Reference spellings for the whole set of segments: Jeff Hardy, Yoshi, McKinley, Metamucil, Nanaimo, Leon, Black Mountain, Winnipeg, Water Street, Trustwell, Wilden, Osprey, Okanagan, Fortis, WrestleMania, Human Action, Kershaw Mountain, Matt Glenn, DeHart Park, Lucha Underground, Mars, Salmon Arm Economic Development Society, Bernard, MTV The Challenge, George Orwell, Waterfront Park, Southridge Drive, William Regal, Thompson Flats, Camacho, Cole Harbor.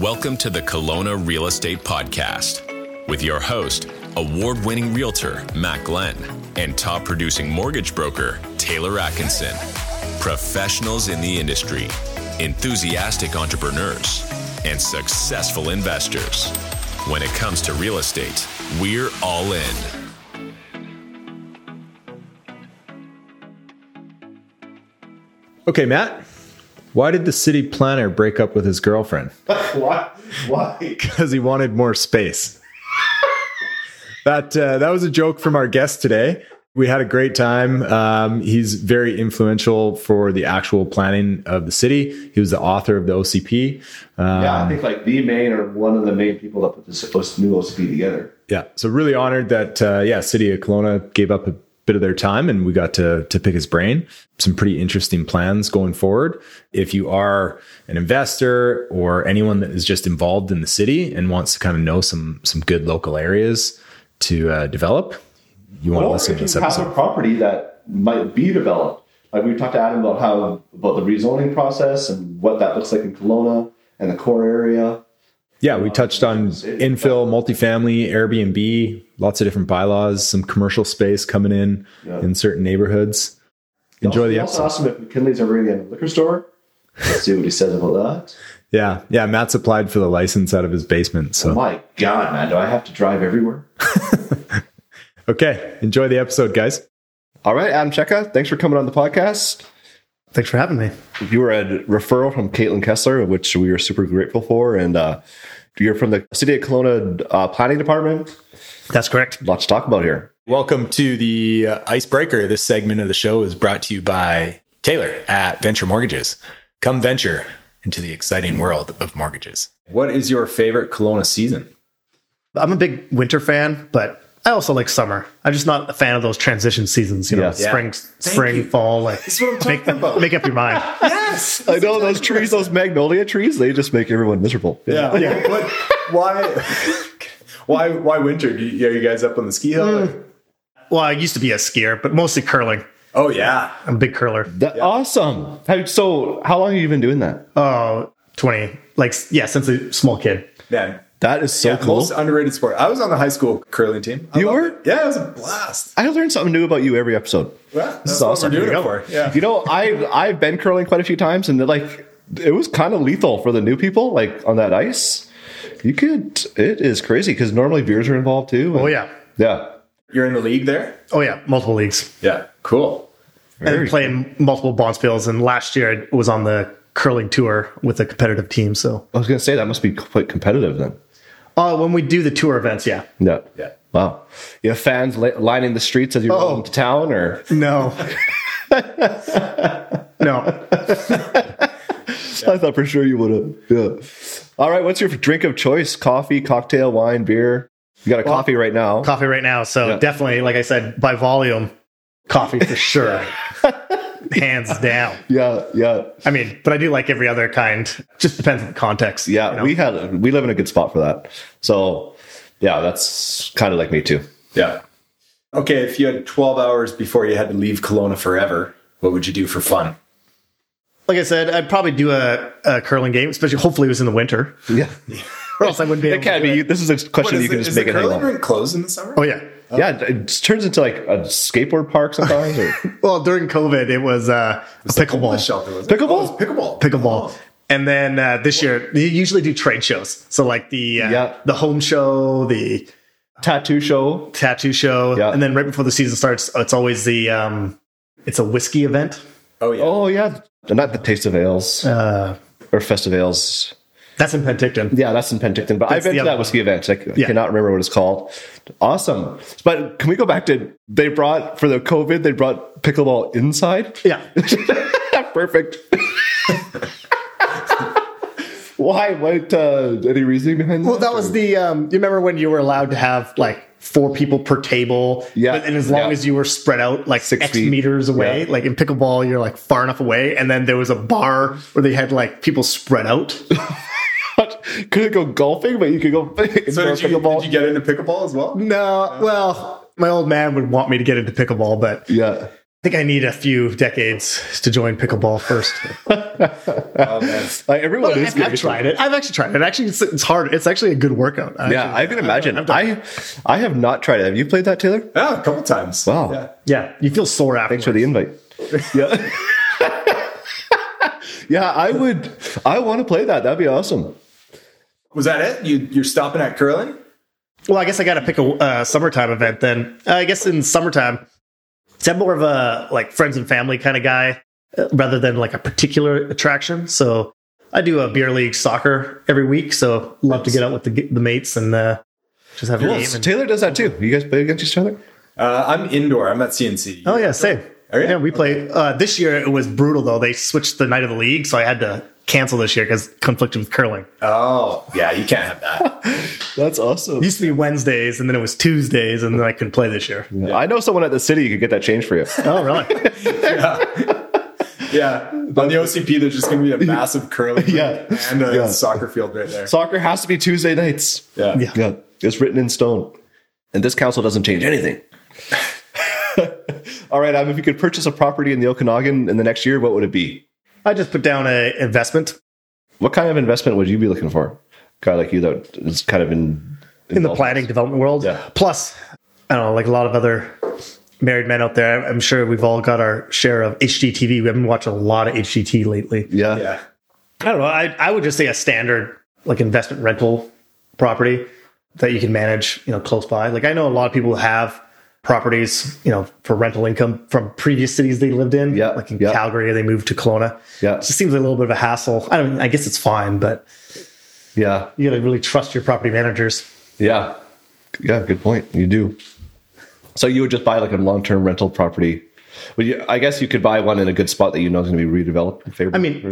Welcome to the Kelowna Real Estate Podcast with your host, award-winning realtor Matt Glenn and top-producing mortgage broker Taylor Atkinson. Professionals in the industry, enthusiastic entrepreneurs, and successful investors. When it comes to real estate, we're all in. Okay, Matt, why did the city planner break up with his girlfriend? Why? Because he wanted more space. That was a joke from our guest today. We had a great time. He's very influential for the actual planning of the city. He was the author of the OCP. I think like the main or one of the main people that put this new OCP together. Yeah, so really honored that City of Kelowna gave up a bit of their time and we got to pick his brain. Some pretty interesting plans going forward. If you are an investor or anyone that is just involved in the city and wants to kind of know some good local areas to develop, you want to listen to this episode. Have a property that might be developed. Like we talked to Adam about the rezoning process and what that looks like in Kelowna and the core area. Yeah, we touched on infill, multifamily, Airbnb, lots of different bylaws, some commercial space coming in certain neighborhoods. Enjoy the episode. Also awesome if McKinley's ever going to get a liquor store. Let's see what he says about that. Yeah, Matt's applied for the license out of his basement. So. Oh my God, man, do I have to drive everywhere? Okay, enjoy the episode, guys. All right, Adam Cseke, thanks for coming on the podcast. Thanks for having me. You were a referral from Caitlin Kessler, which we are super grateful for. And you're from the City of Kelowna Planning Department. That's correct. Lots to talk about here. Welcome to the Icebreaker. This segment of the show is brought to you by Taylor at Venture Mortgages. Come venture into the exciting world of mortgages. What is your favorite Kelowna season? I'm a big winter fan, but I also like summer. I'm just not a fan of those transition seasons, spring, fall. Like, that's what I'm talking about. Make up your mind. Yes. I know those trees, those magnolia trees, they just make everyone miserable. Yeah. But why winter? Are you guys up on the ski hill? Well, I used to be a skier, but mostly curling. Oh, yeah. I'm a big curler. Awesome. So how long have you been doing that? Oh, 20. Since a small kid. Yeah. That is so cool. Most underrated sport. I was on the high school curling team. You were? Yeah, it was a blast. I learned something new about you every episode. Well, this is awesome. Yeah. You know, I've been curling quite a few times, and it was kind of lethal for the new people, on that ice. It is crazy because normally beers are involved too. Oh yeah. Yeah. You're in the league there? Oh yeah, multiple leagues. Yeah, cool. And playing multiple bond spills, and last year I was on the curling tour with a competitive team. So I was going to say that must be quite competitive then. When we do the tour events, yeah. No. Yeah. Wow. You have fans lining the streets as you roll into town, or? No. No. I thought for sure you would have. Yeah. All right. What's your drink of choice? Coffee, cocktail, wine, beer? You got a coffee right now. Coffee right now. So definitely, like I said, by volume, coffee for sure. Hands down. Yeah. I mean, but I do like every other kind. Just depends on the context. Yeah, you know? We live in a good spot for that. So, yeah, that's kind of like me too. Yeah. Okay, if you had 12 hours before you had to leave Kelowna forever, what would you do for fun? Like I said, I'd probably do a curling game, especially hopefully it was in the winter. Yeah. Or else I wouldn't be able to do it. This is a question you can just make it any longer. Is the curling rink closed in the summer? Oh, yeah. Oh. Yeah, it turns into a skateboard park sometimes. Or? Well, during COVID, it was a pickleball. Pickleball. And then this year, they usually do trade shows. So like the home show, the tattoo show. Yeah. And then right before the season starts, it's always it's a whiskey event. Oh, yeah. Oh, yeah. Not the Taste of Ales or Festive Ales. That's in Penticton. Yeah, that's in Penticton. But I've been to that whiskey event. I cannot remember what it's called. Awesome. But can we go back to they brought pickleball inside? Yeah. Perfect. Why? What? Any reasoning behind that? Well, that was the... you remember when you were allowed to have 4 people per table? Yeah. And as long as you were spread out 6 meters away, in pickleball, you're far enough away. And then there was a bar where they had people spread out. Couldn't go golfing, but you could go. So did you get into pickleball as well? No. Well, my old man would want me to get into pickleball, but I think I need a few decades to join pickleball first. I've actually tried it. Actually, it's hard. It's actually a good workout. I can imagine. I have not tried it. Have you played that, Taylor? Yeah, a couple times. Wow. Yeah. You feel sore afterwards. Thanks for the invite. Yeah. Yeah, I want to play that. That'd be awesome. Was that it? You're stopping at curling? Well, I guess I got to pick a summertime event then. I guess in summertime. See, I'm more of a like friends and family kind of guy rather than like a particular attraction. So I do a beer league soccer every week. So love to get out with the mates and just have a game. So Taylor does that too. You guys play against each other? I'm indoor. I'm at CNC. Oh yeah, same. Yeah, we play. This year it was brutal though. They switched the night of the league, so I had to cancel this year because conflicted with curling. Oh yeah, you can't have that. That's awesome. It used to be Wednesdays, and then it was Tuesdays, and then I couldn't play this year. Yeah. I know someone at the city who could get that changed for you. Oh really? Yeah. On the OCP, there's just going to be a massive curling and a soccer field right there. Soccer has to be Tuesday nights. Yeah. It's written in stone, and this council doesn't change anything. All right, Adam, if you could purchase a property in the Okanagan in the next year, what would it be? I just put down an investment. What kind of investment would you be looking for? Guy like you that is kind of in the planning development world. Yeah. Plus, I don't know, like a lot of other married men out there, I'm sure we've all got our share of HGTV. We haven't watched a lot of HGT lately. Yeah. I don't know. I would just say a standard like investment rental property that you can manage, close by. Like I know a lot of people have properties, for rental income from previous cities they lived in, like in Calgary, they moved to Kelowna. Yeah. It just seems like a little bit of a hassle. I mean, I guess it's fine, but you got to really trust your property managers. Yeah. Yeah. Good point. You do. So you would just buy like a long-term rental property. Well, I guess you could buy one in a good spot that you know is going to be redeveloped.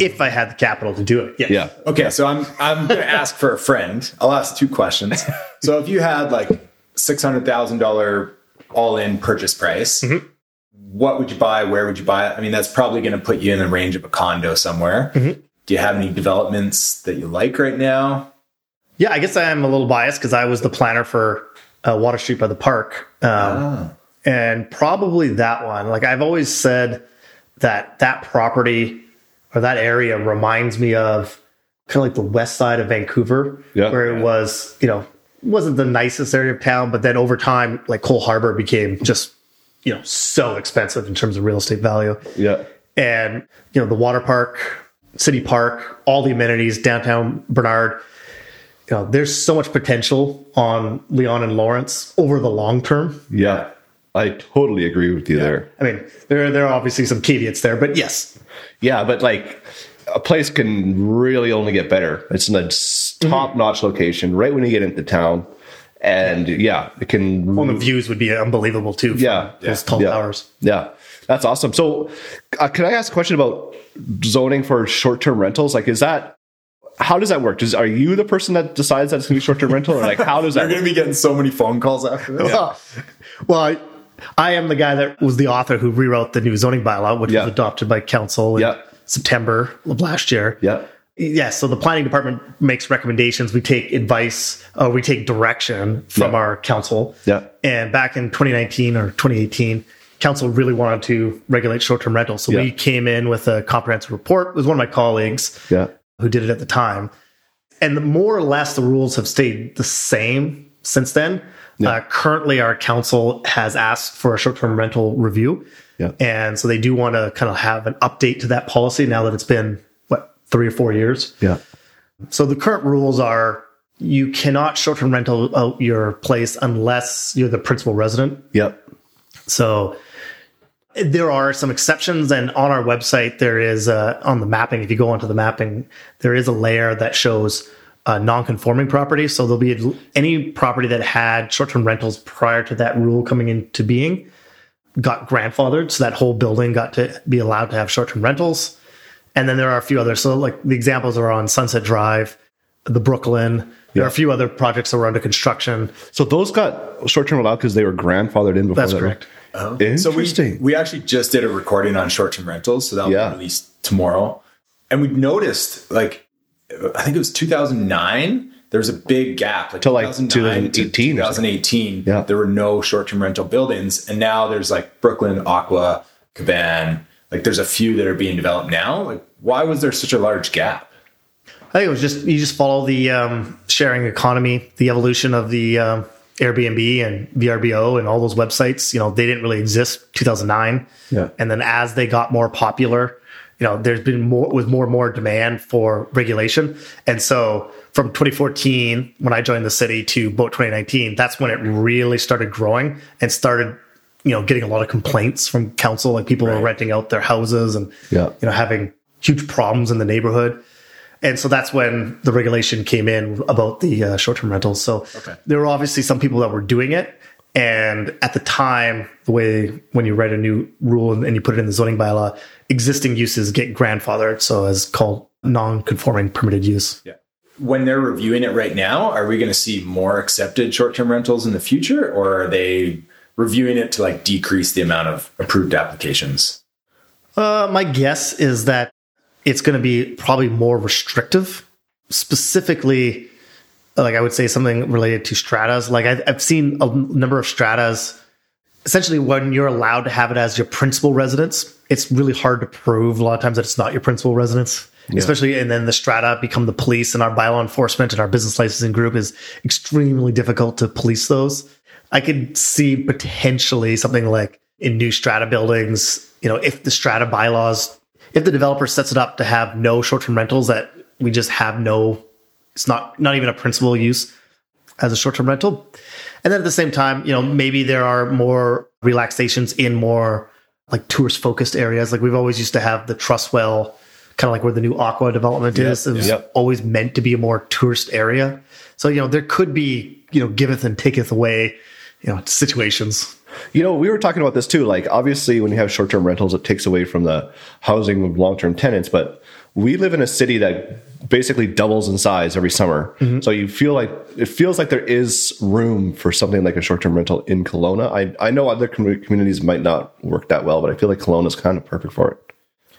If I had the capital to do it. Yes. Yeah. Okay. Yeah. So I'm going to ask for a friend. I'll ask two questions. So if you had like $600,000 all-in purchase price, what would you buy? Where would you buy it? I mean, that's probably going to put you in the range of a condo somewhere. Do you have any developments that you like right now? Yeah, I guess I am a little biased because I was the planner for Water Street by the park. And probably that one. Like I've always said that property or that area reminds me of kind of like the west side of Vancouver, where it was, wasn't the nicest area of town, but then over time, like Cole Harbor became just, so expensive in terms of real estate value. Yeah. And, the water park, city park, all the amenities, downtown Bernard, there's so much potential on Leon and Lawrence over the long term. Yeah. I totally agree with you there. I mean, there are obviously some caveats there, but yes. Yeah. But like a place can really only get better. It's in a top-notch location right when you get into town, and it can. Well, the views would be unbelievable too. Those tall towers. Yeah, that's awesome. So, can I ask a question about zoning for short-term rentals? Like, how does that work? Are you the person that decides that it's going to be short-term rental, or like how does that? You're going to be getting so many phone calls after this. Yeah. Well, I am the guy that was the author who rewrote the new zoning bylaw, which was adopted by council. September of last year. So the planning department makes recommendations. We take advice. We take direction from our council. And back in 2019 or 2018, council really wanted to regulate short-term rentals. So we came in with a comprehensive report. It was one of my colleagues who did it at the time. And more or less, the rules have stayed the same since then. Currently, our council has asked for a short-term rental review. And so they do want to kind of have an update to that policy now that it's been, 3 or 4 years. So the current rules are you cannot short-term rental out your place unless you're the principal resident. So there are some exceptions. And on our website, there is on the mapping, if you go onto the mapping, there is a layer that shows non-conforming property. So there'll be any property that had short-term rentals prior to that rule coming into being got grandfathered, so that whole building got to be allowed to have short-term rentals. And then there are a few others. So like the examples are on Sunset Drive, the Brooklyn. There are a few other projects that were under construction. So those got short-term allowed because they were grandfathered in before. That's correct. Oh. Interesting. So we actually just did a recording on short-term rentals, so that'll be released tomorrow. And we've noticed, like, I think it was 2009, there was a big gap. Like, 2018. 2018, there were no short-term rental buildings. And now there's like Brooklyn, Aqua, Caban. Like, there's a few that are being developed now. Like, why was there such a large gap? I think it was just, you just follow the sharing economy, the evolution of the Airbnb and VRBO and all those websites. You know, they didn't really exist 2009. Yeah. And then as they got more popular, you know, there's been more and more demand for regulation. And so from 2014, when I joined the city, to about 2019, that's when it really started growing and started, you know, getting a lot of complaints from council. Like, people were renting out their houses and, you know, having huge problems in the neighborhood. And so that's when the regulation came in about the short-term rentals. So there were obviously some people that were doing it. And at the time, the way when you write a new rule and you put it in the zoning bylaw, existing uses get grandfathered. So it's called non-conforming permitted use. Yeah. When they're reviewing it right now, are we going to see more accepted short-term rentals in the future? Or are they reviewing it to, like, decrease the amount of approved applications? My guess is that it's going to be probably more restrictive. Specifically, like, I would say something related to stratas. Like, I've seen a number of stratas. Essentially, when you're allowed to have it as your principal residence, it's really hard to prove a lot of times that it's not your principal residence. Yeah. Especially, and then the strata become the police, and our bylaw enforcement and our business licensing group is extremely difficult to police those. I could see potentially something like in new strata buildings, you know, if the strata bylaws, if the developer sets it up to have no short-term rentals, that we just have no, it's not even a principal use as a short-term rental. And then at the same time, you know, maybe there are more relaxations in more like tourist-focused areas. Like, we've always used to have the Trustwell, kind of like where the new Aqua development is. It was always meant to be a more tourist area. So, you know, there could be, you know, giveth and taketh away, you know, situations. You know, we were talking about this too. Like, obviously, when you have short-term rentals, it takes away from the housing of long-term tenants. But we live in a city that basically doubles in size every summer. Mm-hmm. So you feel like, it feels like there is room for something like a short-term rental in Kelowna. I know other communities might not work that well, but I feel like Kelowna is kind of perfect for it.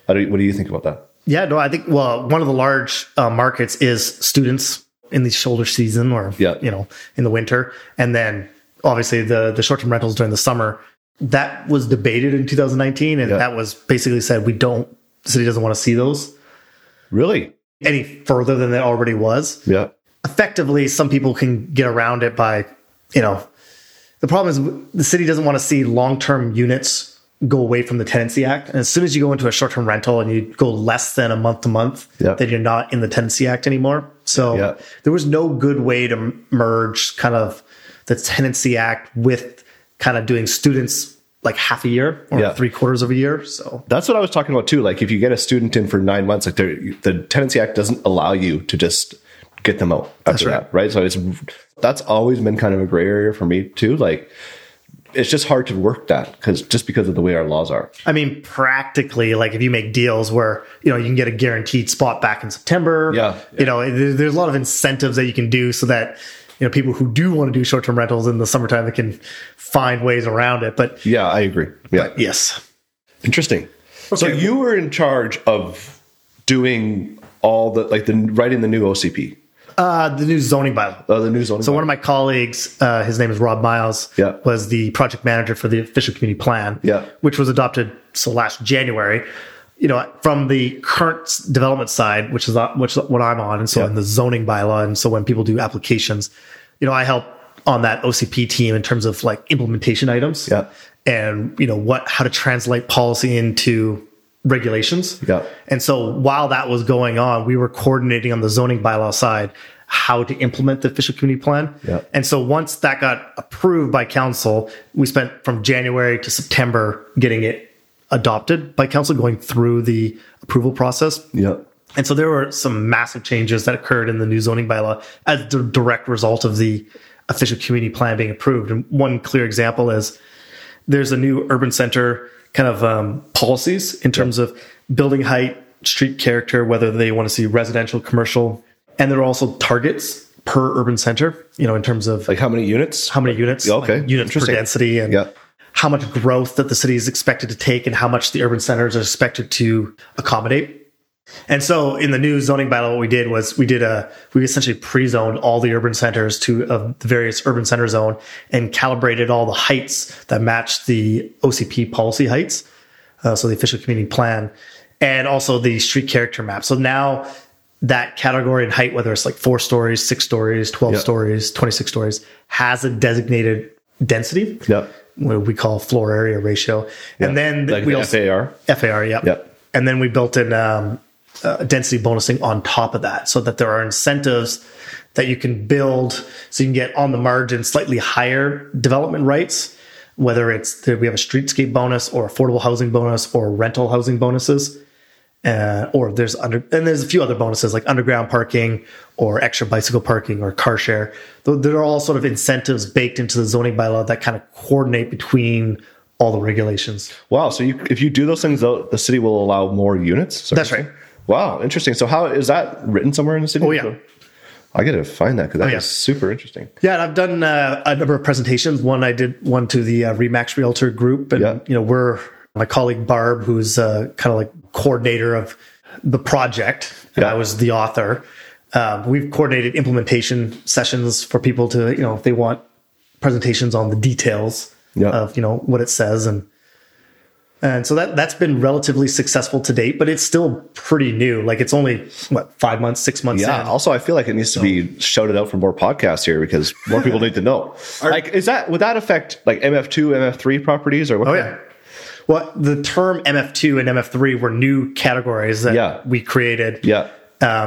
What do you think about that? Yeah, no, I think, well, one of the large markets is students in the shoulder season, or, you know, in the winter. And then obviously the short-term rentals during the summer. That was debated in 2019, and that was basically said, the city doesn't want to see those. Really? Any further than it already was. Yeah. Effectively, some people can get around it by, you know, the problem is the city doesn't want to see long-term units go away from the Tenancy Act. And as soon as you go into a short-term rental and you go less than a month to month, then you're not in the Tenancy Act anymore. So there was no good way to merge kind of the Tenancy Act with kind of doing students like half a year or 3/4 of a year. So that's what I was talking about too. Like, if you get a student in for 9 months, like, the Tenancy Act doesn't allow you to just get them out after that, right? So that's always been kind of a gray area for me too. Like, it's just hard to work that because of the way our laws are. I mean, practically, like, if you make deals where, you know, you can get a guaranteed spot back in September, you know, there's a lot of incentives that you can do so that, you know, people who do want to do short-term rentals in the summertime, they can find ways around it. But yeah, I agree. Yeah. Yes. Interesting. Okay. So you were in charge of doing all the, like, writing the new OCP. The new zoning bylaw. So one of my colleagues, his name is Rob Miles, was the project manager for the official community plan, which was adopted last January. You know, from the current development side, which is what I'm on, and so in the zoning bylaw, and so when people do applications, you know, I help on that OCP team in terms of, like, implementation items, and, you know, how to translate policy into regulations. And so while that was going on, we were coordinating on the zoning bylaw side how to implement the official community plan. And so once that got approved by council, we spent from January to September getting it adopted by council, going through the approval process. And so there were some massive changes that occurred in the new zoning bylaw as the direct result of the official community plan being approved. And one clear example is there's a new urban center kind of policies in terms of building height, street character, whether they want to see residential, commercial, and there are also targets per urban center, you know, in terms of like how many units, like units per density, and how much growth that the city is expected to take and how much the urban centers are expected to accommodate. And so in the new zoning bylaw, what we did was we essentially pre-zoned all the urban centers to the various urban center zone and calibrated all the heights that matched the OCP policy heights. so the official community plan, and also the street character map. So now that category and height, whether it's like 4 stories, 6 stories, 12 yep. stories, 26 stories, has a designated density, yep. what we call floor area ratio. Yep. And then like we also FAR, yep. yep. And then we built in density bonusing on top of that, so that there are incentives that you can build, so you can get on the margin slightly higher development rights, whether it's we have a streetscape bonus or affordable housing bonus or rental housing bonuses. Or there's a few other bonuses like underground parking or extra bicycle parking or car share. There are all sort of incentives baked into the zoning bylaw that kind of coordinate between all the regulations. Wow. So if you do those things, though, the city will allow more units? Sorry. That's right. Wow. Interesting. So how is that written somewhere in the city? Oh, yeah. I got to find that because that is super interesting. Yeah, and I've done a number of presentations. I did one to the REMAX Realtor Group. And, we're... my colleague Barb, who's kind of like coordinator of the project, and I was the author. We've coordinated implementation sessions for people to, if they want presentations on the details of, what it says. And so that's been relatively successful to date, but it's still pretty new. Like it's only, 5 months, 6 months in. Also, I feel like it needs to be shouted out for more podcasts here because more people need to know. Would that affect like MF2, MF3 properties or what? Oh, yeah. Well, the term MF2 and MF3 were new categories that we created. Yeah.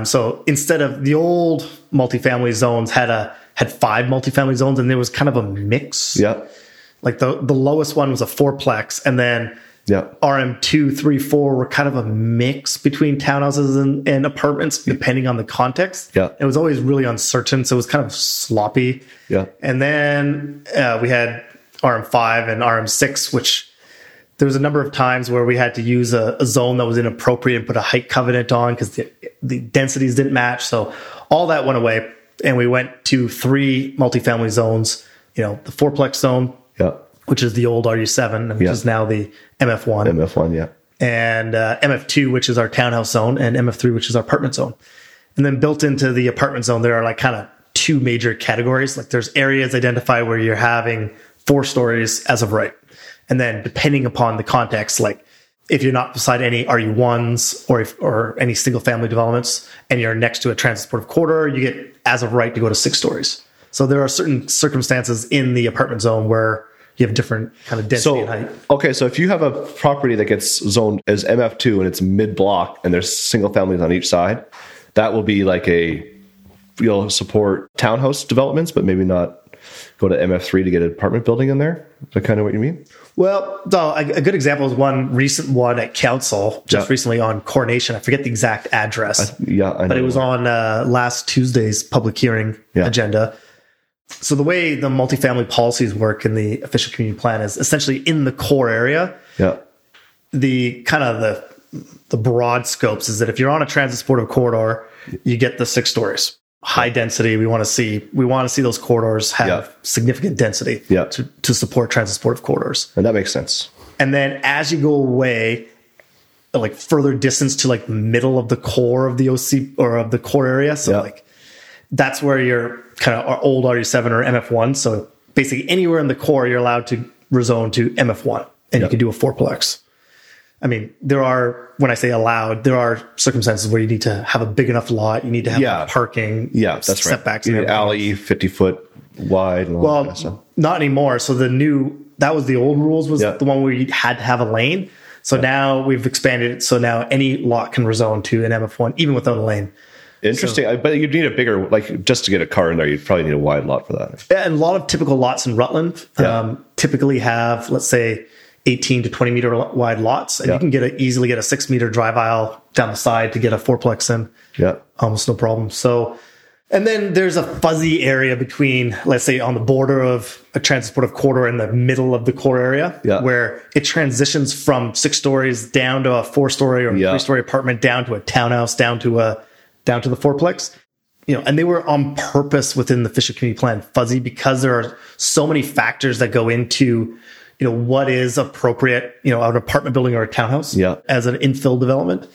So instead of the old multifamily zones had five multifamily zones, and there was kind of a mix. Yeah. Like the lowest one was a fourplex, and then RM2, 3, 4 were kind of a mix between townhouses and apartments, depending on the context. Yeah. It was always really uncertain, so it was kind of sloppy. Yeah. And then we had RM5 and RM6, which... there was a number of times where we had to use a zone that was inappropriate and put a height covenant on because the densities didn't match. So all that went away, and we went to three multifamily zones, the fourplex zone, which is the old RU7, which is now the MF1. MF1, yeah. And MF2, which is our townhouse zone, and MF3, which is our apartment zone. And then built into the apartment zone, there are like kind of two major categories. Like there's areas identified where you're having 4 stories as of right. And then depending upon the context, like if you're not beside any RU1s or any single family developments and you're next to a transportive corridor, you get as of right to go to 6 stories. So there are certain circumstances in the apartment zone where you have different kind of density and height. Okay, so if you have a property that gets zoned as MF2 and it's mid-block and there's single families on each side, that will be like you'll support townhouse developments, but maybe not go to MF3 to get an apartment building in there? Is that kind of what you mean? Well, a good example is one recent one at council just recently on Coronation. I forget the exact address, but it was on last Tuesday's public hearing agenda. So the way the multifamily policies work in the official community plan is essentially in the core area. Yeah. The kind of the broad scopes is that if you're on a transportive corridor, you get the 6 stories. High density. We want to see those corridors have significant density to support transportive corridors. And that makes sense. And then as you go away, like further distance to like the middle of the core of the OC or of the core area. So like that's where you're kind of our old RU7 or MF1. So basically anywhere in the core, you're allowed to rezone to MF1 and you can do a fourplex. I mean, when I say allowed, there are circumstances where you need to have a big enough lot. You need to have parking. Yeah, that's setbacks. Right. You need an alley 50 foot wide. And all that stuff. Not anymore. So that was the old rules was the one where you had to have a lane. So now we've expanded it. So now any lot can rezone to an MF1, even without a lane. Interesting. So, but you'd need a bigger, like just to get a car in there, you'd probably need a wide lot for that. And a lot of typical lots in Rutland typically have, let's say, 18 to 20 meter wide lots, and you can easily get a 6 meter drive aisle down the side to get a fourplex in. Yeah, almost no problem. So, and then there's a fuzzy area between, let's say, on the border of a transportive corridor in the middle of the core area, where it transitions from 6 stories down to a 4 story or 3 story apartment, down to a townhouse, down to the fourplex. And they were on purpose within the Fisher Community Plan fuzzy because there are so many factors that go into what is appropriate, an apartment building or a townhouse as an infill development,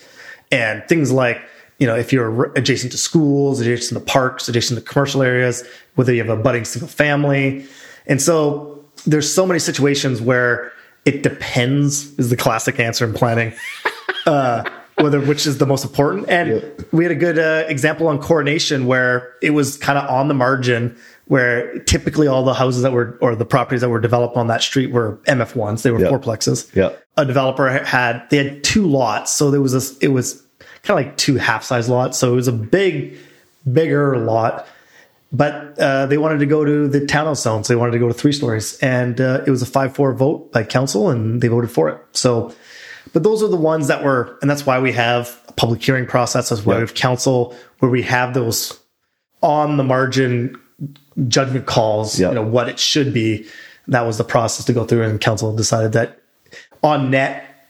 and things like, if you're adjacent to schools, adjacent to parks, adjacent to commercial areas, whether you have a budding single family. And so there's so many situations where It depends is the classic answer in planning, which is the most important. And we had a good example on Coronation where it was kind of on the margin, where typically all the houses that were, or the properties that were developed on that street were MF1s. They were fourplexes. A developer had two lots. So there was it was kind of like two half-size lots. So it was a bigger lot. But they wanted to go to the townhouse zone, so they wanted to go to 3 stories. And it was a 5-4 vote by council, and they voted for it. So, but those are the ones that were, and that's why we have a public hearing process, that's why we have council, where we have those on the margin judgment calls, what it should be. That was the process to go through, and council decided that on net,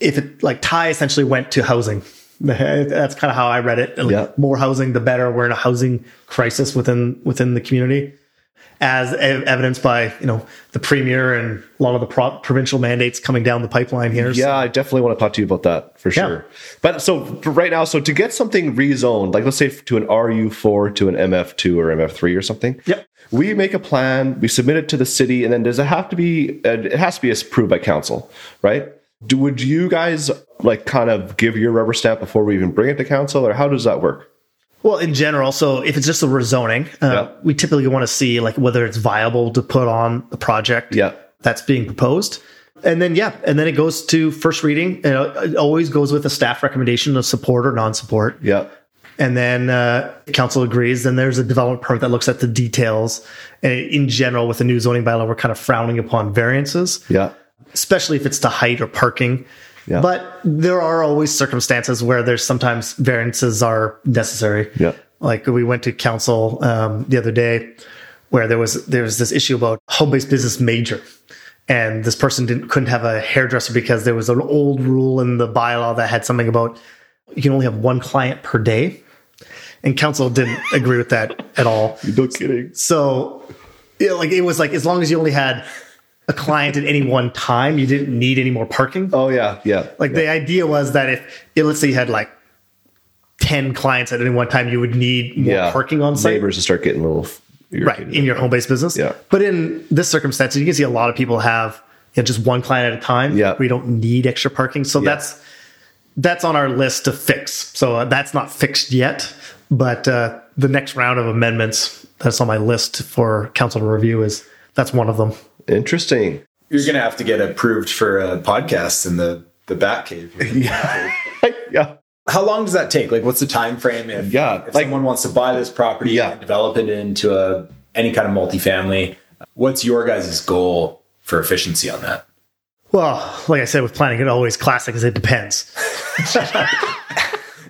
if it, like Ty essentially went to housing. That's kind of how I read it. More housing, the better. We're in a housing crisis within the community, as evidenced by the premier and a lot of the provincial mandates coming down the pipeline here. Yeah, so. I definitely want to talk to you about that for sure. But so right now, so to get something rezoned, like let's say to an RU4 to an MF2 or MF3 or something. Yep. We make a plan, we submit it to the city, and then it has to be approved by council, right? Would you guys like kind of give your rubber stamp before we even bring it to council, or how does that work? Well, in general, so if it's just a rezoning, we typically want to see like whether it's viable to put on the project that's being proposed. And then it goes to first reading. It always goes with a staff recommendation of support or non-support. Yeah. And then council agrees. Then there's a development permit that looks at the details. And in general, with the new zoning bylaw, we're kind of frowning upon variances. Yeah. Especially if it's to height or parking. Yeah. But there are always circumstances where there's sometimes variances are necessary. Yeah. Like we went to council the other day where there was this issue about home-based business major. And this person couldn't have a hairdresser because there was an old rule in the bylaw that had something about you can only have one client per day. And council didn't agree with that at all. No kidding. So it was like as long as you only had a client at any one time, you didn't need any more parking. Oh yeah, yeah. The idea was that if let's say you had like 10 clients at any one time, you would need more parking on site. Neighbors to start getting a little irritated. Right in your home-based business. Yeah. But in this circumstance, you can see a lot of people have just one client at a time. Yeah. We don't need extra parking, so that's on our list to fix. So that's not fixed yet, but the next round of amendments that's on my list for council to review is that's one of them. Interesting. You're going to have to get approved for a podcast in the Batcave. Yeah. How long does that take? Like, what's the time frame if someone wants to buy this property and develop it into any kind of multifamily? What's your guys' goal for efficiency on that? Well, like I said, with planning, it always classic is it depends.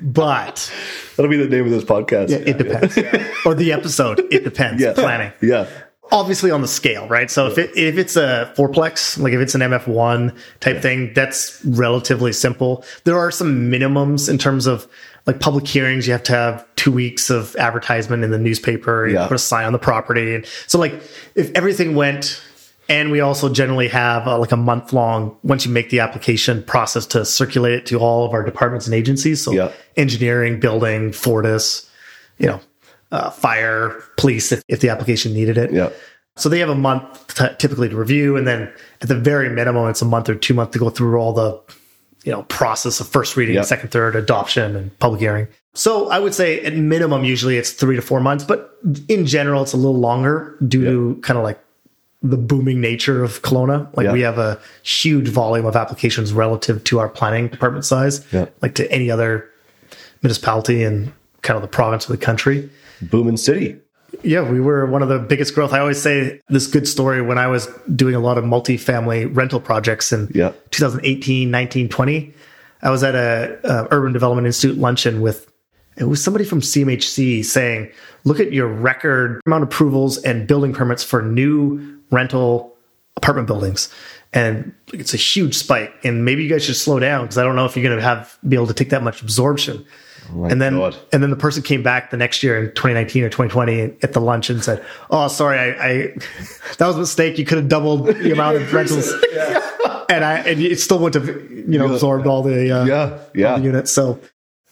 But that'll be the name of this podcast. Yeah, it depends. Yeah. Or the episode, it depends. Yeah. Planning. Yeah. Obviously on the scale, right? So if it's a fourplex, like if it's an MF1 type thing, that's relatively simple. There are some minimums in terms of like public hearings. You have to have 2 weeks of advertisement in the newspaper. You put a sign on the property. And so like if everything went, and we also generally have like a month long, once you make the application process to circulate it to all of our departments and agencies. So engineering, building, Fortis, fire, police, if the application needed it. Yeah. So they have a month typically to review. And then at the very minimum, it's a month or 2 months to go through all the, process of first reading, second, third, adoption, and public hearing. So I would say at minimum, usually it's 3 to 4 months, but in general, it's a little longer due to kind of like the booming nature of Kelowna. Like we have a huge volume of applications relative to our planning department size, like to any other municipality in kind of the province or the country. Booming city. Yeah, we were one of the biggest growth. I always say this good story when I was doing a lot of multifamily rental projects in 2018, 19, 20. I was at a Urban Development Institute luncheon with, it was somebody from CMHC saying, look at your record amount of approvals and building permits for new rental apartment buildings. And it's a huge spike. And maybe you guys should slow down because I don't know if you're going to be able to take that much absorption. Oh and then the person came back the next year in 2019 or 2020 at the lunch and said, "Oh, sorry, I that was a mistake. You could have doubled the amount of rentals, and it still wouldn't have absorbed all the all the units." So,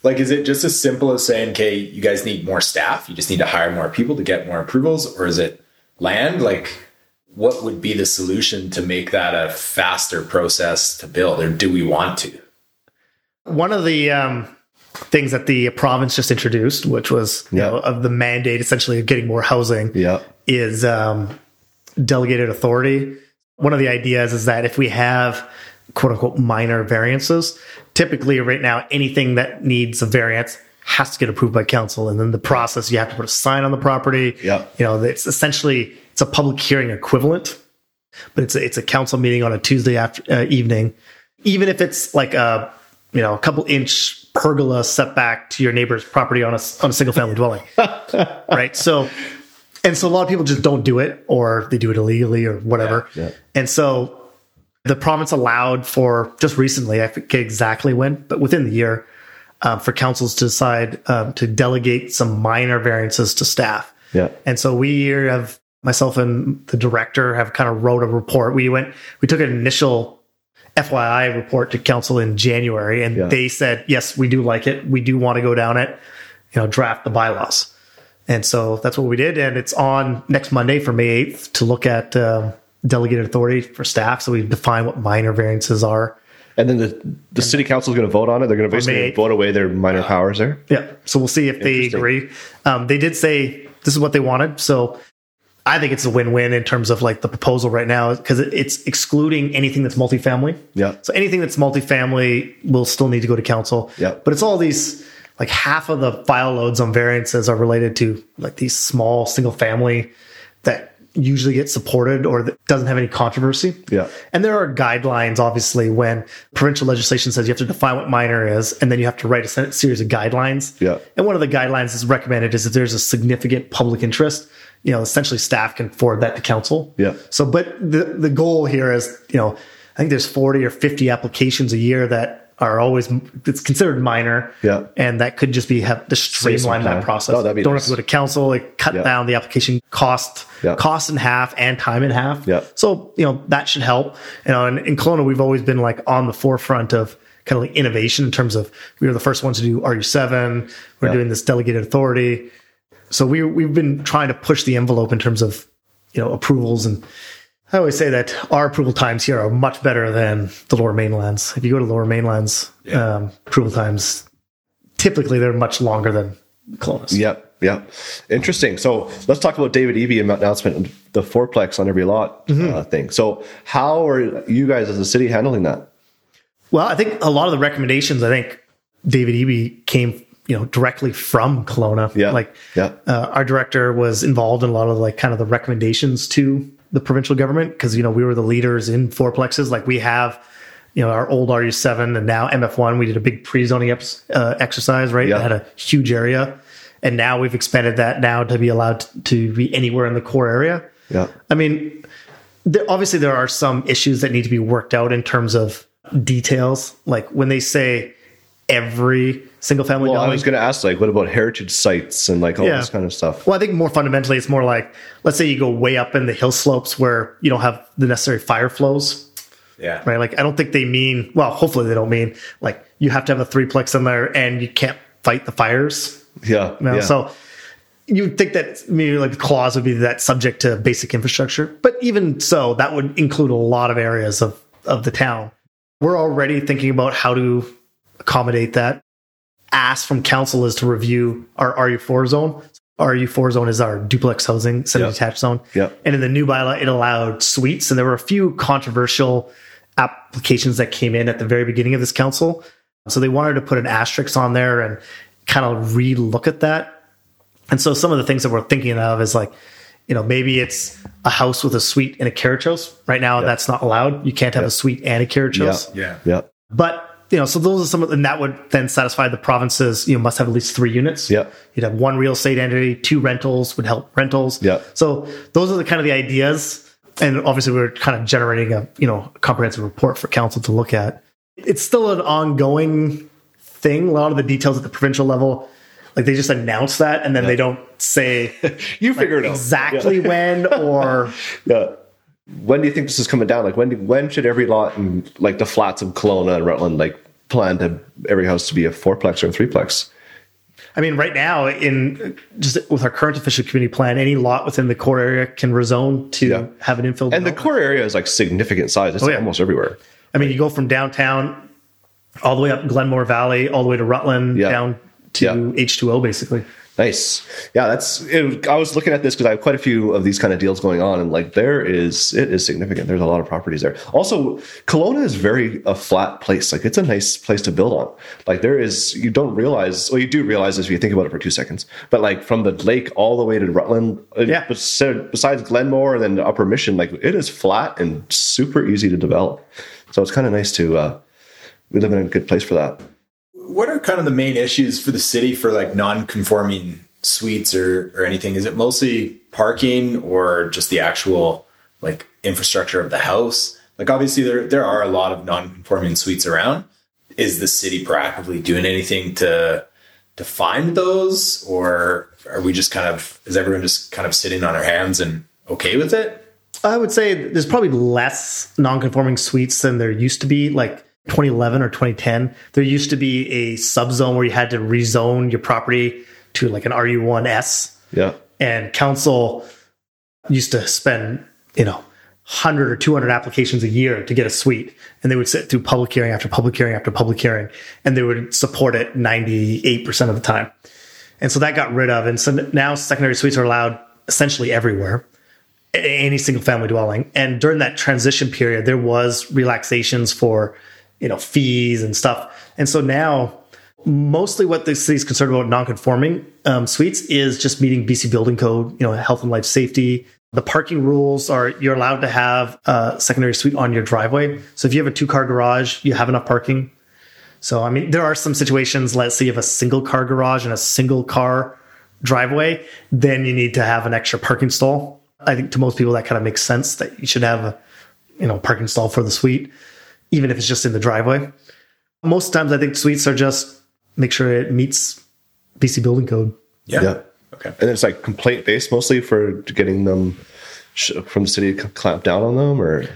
like, is it just as simple as saying, "Okay, you guys need more staff. You just need to hire more people to get more approvals," or is it land? Like, What would be the solution to make that a faster process to build, or do we want to? One of the things that the province just introduced, which was you know, of the mandate essentially of getting more housing, is delegated authority. One of the ideas is that if we have quote unquote minor variances, typically right now anything that needs a variance has to get approved by council, and then the process, you have to put a sign on the property. You know, it's essentially a public hearing equivalent, but it's a council meeting on a Tuesday evening. Even if it's like a couple inch pergola setback to your neighbor's property on a single family dwelling, right? So a lot of people just don't do it, or they do it illegally or whatever. And so the province allowed for, just recently, I forget exactly when, but within the year, for councils to decide to delegate some minor variances to staff. And so we have, myself and the director have kind of wrote a report. We took an initial FYI report to council in January, and they said, yes, we do like it. We do want to go down it, draft the bylaws. And so that's what we did. And it's on next Monday for May 8th to look at delegated authority for staff. So we define what minor variances are. And then the city council is going to vote on it. They're going to basically vote away their minor powers there. Yeah. So we'll see if they agree. They did say this is what they wanted. So I think it's a win-win in terms of like the proposal right now, because it's excluding anything that's multifamily. So anything that's multifamily will still need to go to council. But it's all these, like half of the file loads on variances are related to like these small single family that usually get supported or that doesn't have any controversy. And there are guidelines, obviously, when provincial legislation says you have to define what minor is, and then you have to write a series of guidelines. And one of the guidelines is recommended is if there's a significant public interest, essentially staff can forward that to council. So, but the goal here is, I think there's 40 or 50 applications a year that are always, it's considered minor. And that could just be to streamline that process. Oh, don't have to go to council, like cut down the application cost in half and time in half. So, that should help. And in Kelowna, we've always been like on the forefront of kind of like innovation in terms of, we were the first ones to do RU7. We're doing this delegated authority. So we've been trying to push the envelope in terms of, approvals. And I always say that our approval times here are much better than the Lower Mainlands. If you go to Lower Mainlands, approval times, typically they're much longer than Kelowna's. Interesting. So let's talk about David Eby announcement, the fourplex on every lot thing. So how are you guys as a city handling that? Well, I think a lot of the recommendations, I think David Eby came directly from Kelowna. Our director was involved in a lot of like kind of the recommendations to the provincial government, because we were the leaders in fourplexes. Like we have, our old RU7 and now MF1. We did a big pre-zoning exercise, right? That had a huge area, and now we've expanded that now to be allowed to be anywhere in the core area. I mean, obviously there are some issues that need to be worked out in terms of details, like when they say every single-family dwelling. I was going to ask, like, what about heritage sites and, like, all this kind of stuff? Well, I think more fundamentally, it's more like, let's say you go way up in the hill slopes where you don't have the necessary fire flows. Right? Like, I don't think they mean, well, hopefully they don't mean, like, you have to have a threeplex in there and you can't fight the fires. So you would think that maybe, like, the clause would be that subject to basic infrastructure. But even so, that would include a lot of areas of the town. We're already thinking about how to accommodate that. Ask from council is to review our RU4 zone. RU4 zone is our duplex housing, semi-detached zone. And in the new bylaw, it allowed suites. And there were a few controversial applications that came in at the very beginning of this council. So they wanted to put an asterisk on there and kind of re-look at that. And so some of the things that we're thinking of is like, maybe it's a house with a suite and a carriage house. Right now, that's not allowed. You can't have a suite and a carriage house. But so those are some of, and that would then satisfy the provinces, must have at least 3 units. You'd have 1 real estate entity, 2 rentals would help rentals. So those are the kind of the ideas. And obviously we were kind of generating a, comprehensive report for council to look at. It's still an ongoing thing. A lot of the details at the provincial level, like they just announce that and then they don't say you figure it out exactly when or when do you think this is coming down? Like when should every lot in like the flats of Kelowna and Rutland like plan to every house to be a fourplex or a threeplex? I mean, right now, in just with our current official community plan, any lot within the core area can rezone to have an infill. And the core area is like significant size. It's almost everywhere. I mean, you go from downtown all the way up Glenmore Valley, all the way to Rutland, down to H2O, basically. Nice. Yeah, that's it. I was looking at this because I have quite a few of these kind of deals going on, and like it is significant. There's a lot of properties there. Also, Kelowna is very a flat place. Like, it's a nice place to build on. Like, there is, you don't realize, well, you do realize this if you think about it for 2 seconds, but like from the lake all the way to Rutland, besides Glenmore and then Upper Mission, like it is flat and super easy to develop. So it's kind of nice to, we live in a good place for that. What are kind of the main issues for the city for like non-conforming suites or anything? Is it mostly parking or just the actual like infrastructure of the house? Like, obviously there are a lot of non-conforming suites around. Is the city proactively doing anything to find those, or are we just kind of, is everyone just kind of sitting on their hands and okay with it? I would say there's probably less non-conforming suites than there used to be. Like, 2011 or 2010, there used to be a subzone where you had to rezone your property to like an RU1S. Yeah. And council used to spend, 100 or 200 applications a year to get a suite. And they would sit through public hearing after public hearing after public hearing, and they would support it 98% of the time. And so that got rid of. And so now secondary suites are allowed essentially everywhere, any single family dwelling. And during that transition period, there was relaxations for fees and stuff. And so now, mostly what the city's concerned about non-conforming suites is just meeting BC building code, health and life safety. The parking rules are you're allowed to have a secondary suite on your driveway. So if you have a 2-car garage, you have enough parking. So, I mean, there are some situations, let's say you have a 1-car garage and a 1-car driveway, then you need to have an extra parking stall. I think to most people that kind of makes sense that you should have a, parking stall for the suite, even if it's just in the driveway. Most times I think suites are just make sure it meets BC building code. Yeah. Okay. And it's like complaint based mostly for getting them from the city to clamp down on them, or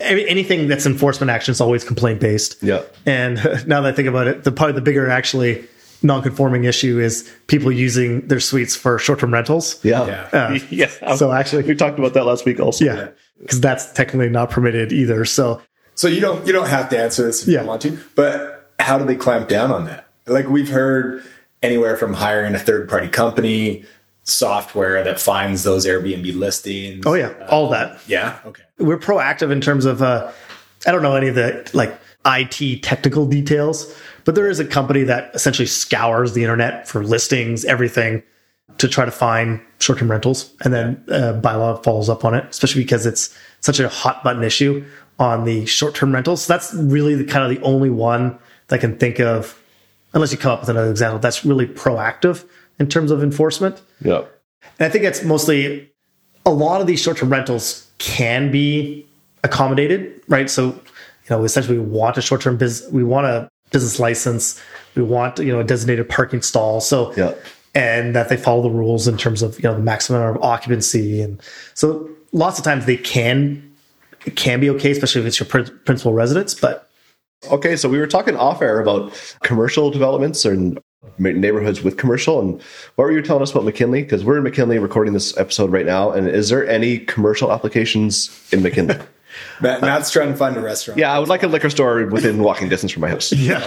anything that's enforcement action is always complaint based. Yeah. And now that I think about it, the bigger actually non-conforming issue is people using their suites for short-term rentals. So actually we talked about that last week also. Yeah. Cause that's technically not permitted either. So you don't have to answer this if you want to, but how do they clamp down on that? Like, we've heard anywhere from hiring a third-party company, software that finds those Airbnb listings. Oh, yeah, all that. Yeah, okay. We're proactive in terms of, I don't know any of the like IT technical details, but there is a company that essentially scours the internet for listings, everything, to try to find short-term rentals. And then bylaw follows up on it, especially because it's such a hot-button issue on the short-term rentals. So that's really the only one that I can think of, unless you come up with another example, that's really proactive in terms of enforcement. Yeah. And I think that's mostly, a lot of these short-term rentals can be accommodated, right? So, essentially we want a short-term business, we want a business license, we want, a designated parking stall. So, and that they follow the rules in terms of, the maximum amount of occupancy. And so lots of times it can be okay, especially if it's your principal residence, but... Okay, so we were talking off-air about commercial developments and neighborhoods with commercial, and what were you telling us about McKinley? Because we're in McKinley recording this episode right now, and is there any commercial applications in McKinley? Matt's trying to find a restaurant. Yeah, I would like a liquor store within walking distance from my house. Yeah.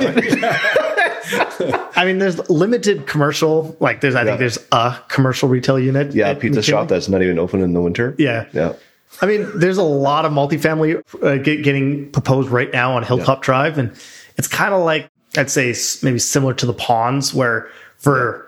I mean, there's limited commercial. Like, I think there's a commercial retail unit. Yeah, a pizza shop that's not even open in the winter. Yeah. I mean, there's a lot of multifamily getting proposed right now on Hilltop Drive. And it's kind of like, I'd say maybe similar to the Ponds, where for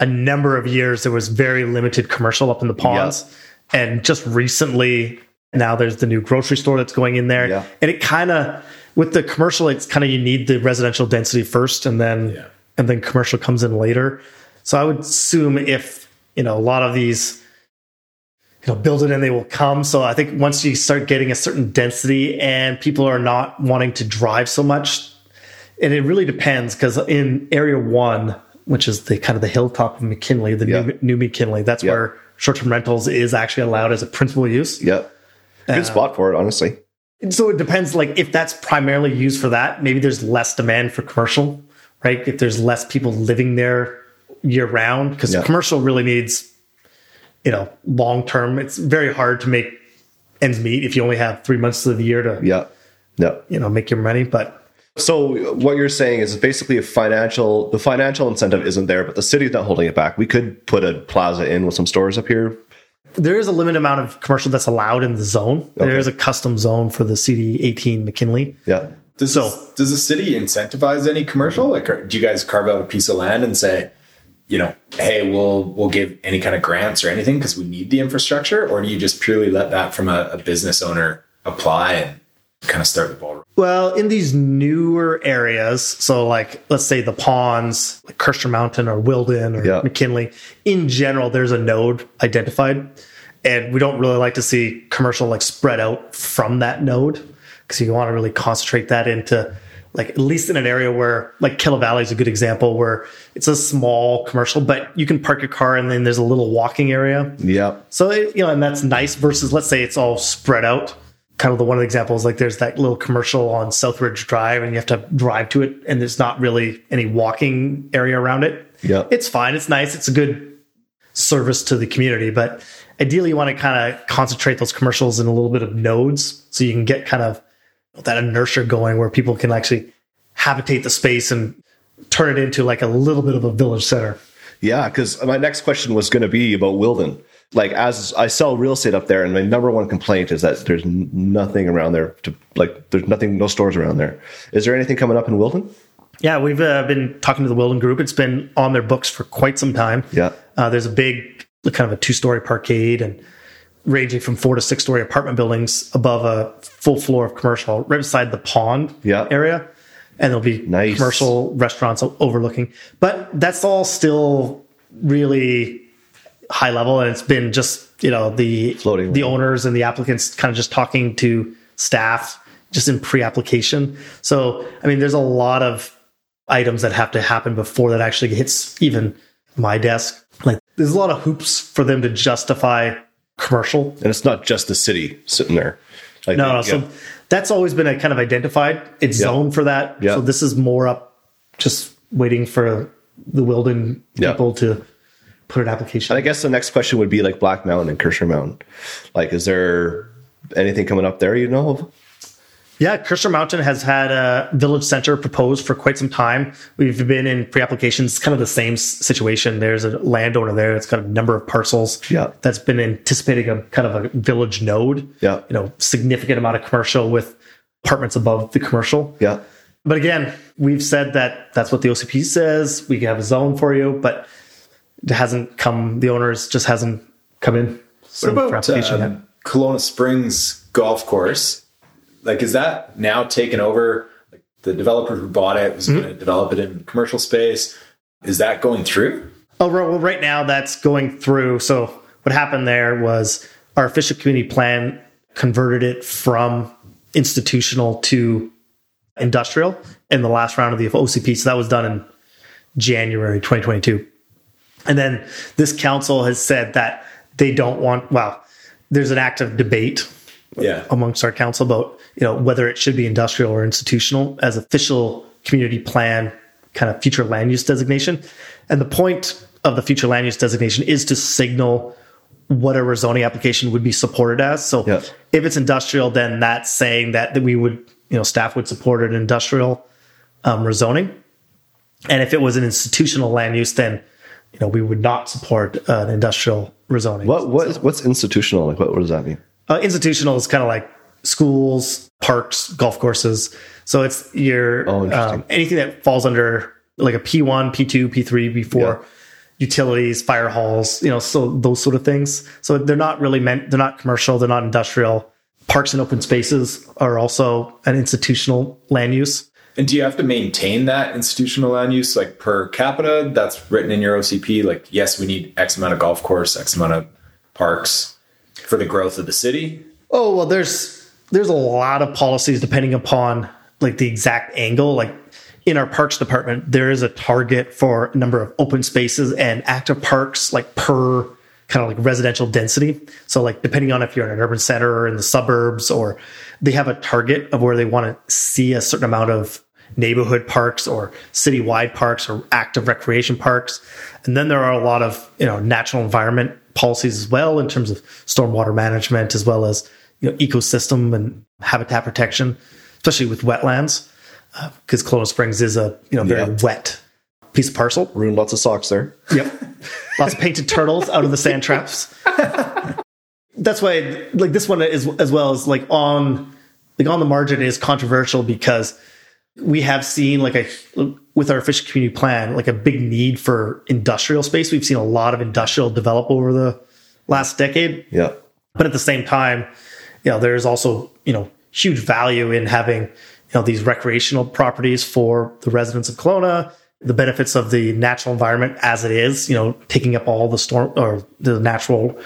a number of years, there was very limited commercial up in the Ponds. Yeah. And just recently, now there's the new grocery store that's going in there. Yeah. And it kind of, with the commercial, it's kind of, you need the residential density first, and then commercial comes in later. So I would assume if, a lot of these... build it and they will come. So I think once you start getting a certain density and people are not wanting to drive so much, and it really depends, because in Area 1, which is the kind of the hilltop of McKinley, the new McKinley, that's where short-term rentals is actually allowed as a principal use. Yeah. Good spot for it, honestly. And so it depends, like, if that's primarily used for that, maybe there's less demand for commercial, right? If there's less people living there year round, because commercial really needs, you know, long term. It's very hard to make ends meet if you only have 3 months of the year to you know, make your money. But so what you're saying is basically the financial incentive isn't there, but the city's not holding it back. We could put a plaza in with some stores up here. There is a limited amount of commercial that's allowed in the zone. Okay. There is a custom zone for the CD18 McKinley. Yeah. Does the city incentivize any commercial? Like, do you guys carve out a piece of land and say, you know, hey, we'll give any kind of grants or anything because we need the infrastructure? Or do you just purely let that from a business owner apply and kind of start the ball? Well, in these newer areas, so like, let's say the Ponds, like Kershaw Mountain or Wilden or McKinley, in general, there's a node identified. And we don't really like to see commercial like spread out from that node, because you want to really concentrate that into, like, at least in an area where, like, Kelowna Valley is a good example, where it's a small commercial, but you can park your car and then there's a little walking area. Yeah. So, you know, and that's nice versus, let's say, it's all spread out. Kind of the one of the examples, like, there's that little commercial on Southridge Drive and you have to drive to it and there's not really any walking area around it. Yeah. It's fine. It's nice. It's a good service to the community, but ideally you want to kind of concentrate those commercials in a little bit of nodes so you can get kind of that inertia going where people can actually habitate the space and turn it into like a little bit of a village center. Yeah, because my next question was going to be about Wilden. Like, as I sell real estate up there, and my number one complaint is that there's nothing around there. No stores around there. Is there anything coming up in Wilden? Yeah, we've been talking to the Wilden group. It's been on their books for quite some time. Yeah, there's a big kind of a two-story parkade and ranging from 4 to 6 story apartment buildings above a full floor of commercial right beside the pond area. And there'll be commercial restaurants overlooking, but that's all still really high level. And it's been just, you know, the owners and the applicants kind of just talking to staff just in pre-application. So, I mean, there's a lot of items that have to happen before that actually hits even my desk. Like, there's a lot of hoops for them to justify commercial. And it's not just the city sitting there. So that's always been a kind of identified. It's zoned for that. Yeah. So this is more up just waiting for the Wilden people to put an application. And I guess the next question would be like Black Mountain and Kershaw Mountain. Like, is there anything coming up there you know of? Yeah, Kershaw Mountain has had a village center proposed for quite some time. We've been in pre-applications, kind of the same situation. There's a landowner there that's got a number of parcels that's been anticipating a kind of a village node, you know, significant amount of commercial with apartments above the commercial. Yeah. But again, we've said that that's what the OCP says. We have a zone for you, but it hasn't come. The owners just hasn't come in. What about Kelowna Springs Golf Course? Like, is that now taken over? Like, the developer who bought it was going to develop it in commercial space. Is that going through? Oh, well, right now that's going through. So what happened there was our official community plan converted it from institutional to industrial in the last round of the OCP. So that was done in January 2022. And then this council has said that they don't want, well, there's an active debate amongst our council about, you know, whether it should be industrial or institutional as official community plan kind of future land use designation. And the point of the future land use designation is to signal what a rezoning application would be supported as. So if it's industrial, then that's saying that we would, you know, staff would support an industrial rezoning. And if it was an institutional land use, then, you know, we would not support an industrial rezoning. What's institutional? Like, what does that mean? Institutional is kind of like schools, parks, golf courses. So it's your anything that falls under like a P1, P2, P3, P4, utilities, fire halls, you know, so those sort of things. So they're not really meant, they're not commercial, they're not industrial. Parks and open spaces are also an institutional land use. And do you have to maintain that institutional land use, like per capita? That's written in your OCP. Like, yes, we need X amount of golf course, X amount of parks. For the growth of the city? Oh, well, there's a lot of policies depending upon like the exact angle. Like in our parks department, there is a target for a number of open spaces and active parks, like per kind of like residential density. So like depending on if you're in an urban center or in the suburbs, or they have a target of where they want to see a certain amount of neighborhood parks or citywide parks or active recreation parks. And then there are a lot of, you know, natural environment policies as well in terms of stormwater management, as well as, you know, ecosystem and habitat protection, especially with wetlands, because Kelowna Springs is a, you know, very wet piece of parcel. Ruined lots of socks there. Yep. Lots of painted turtles out of the sand traps. That's why, like, this one is, as well as, like, on the margin is controversial, because we have seen, like, with our Fish Community Plan, like, a big need for industrial space. We've seen a lot of industrial develop over the last decade. Yeah. But at the same time, you know, there's also, you know, huge value in having, you know, these recreational properties for the residents of Kelowna, the benefits of the natural environment as it is, you know, taking up all the storm or the natural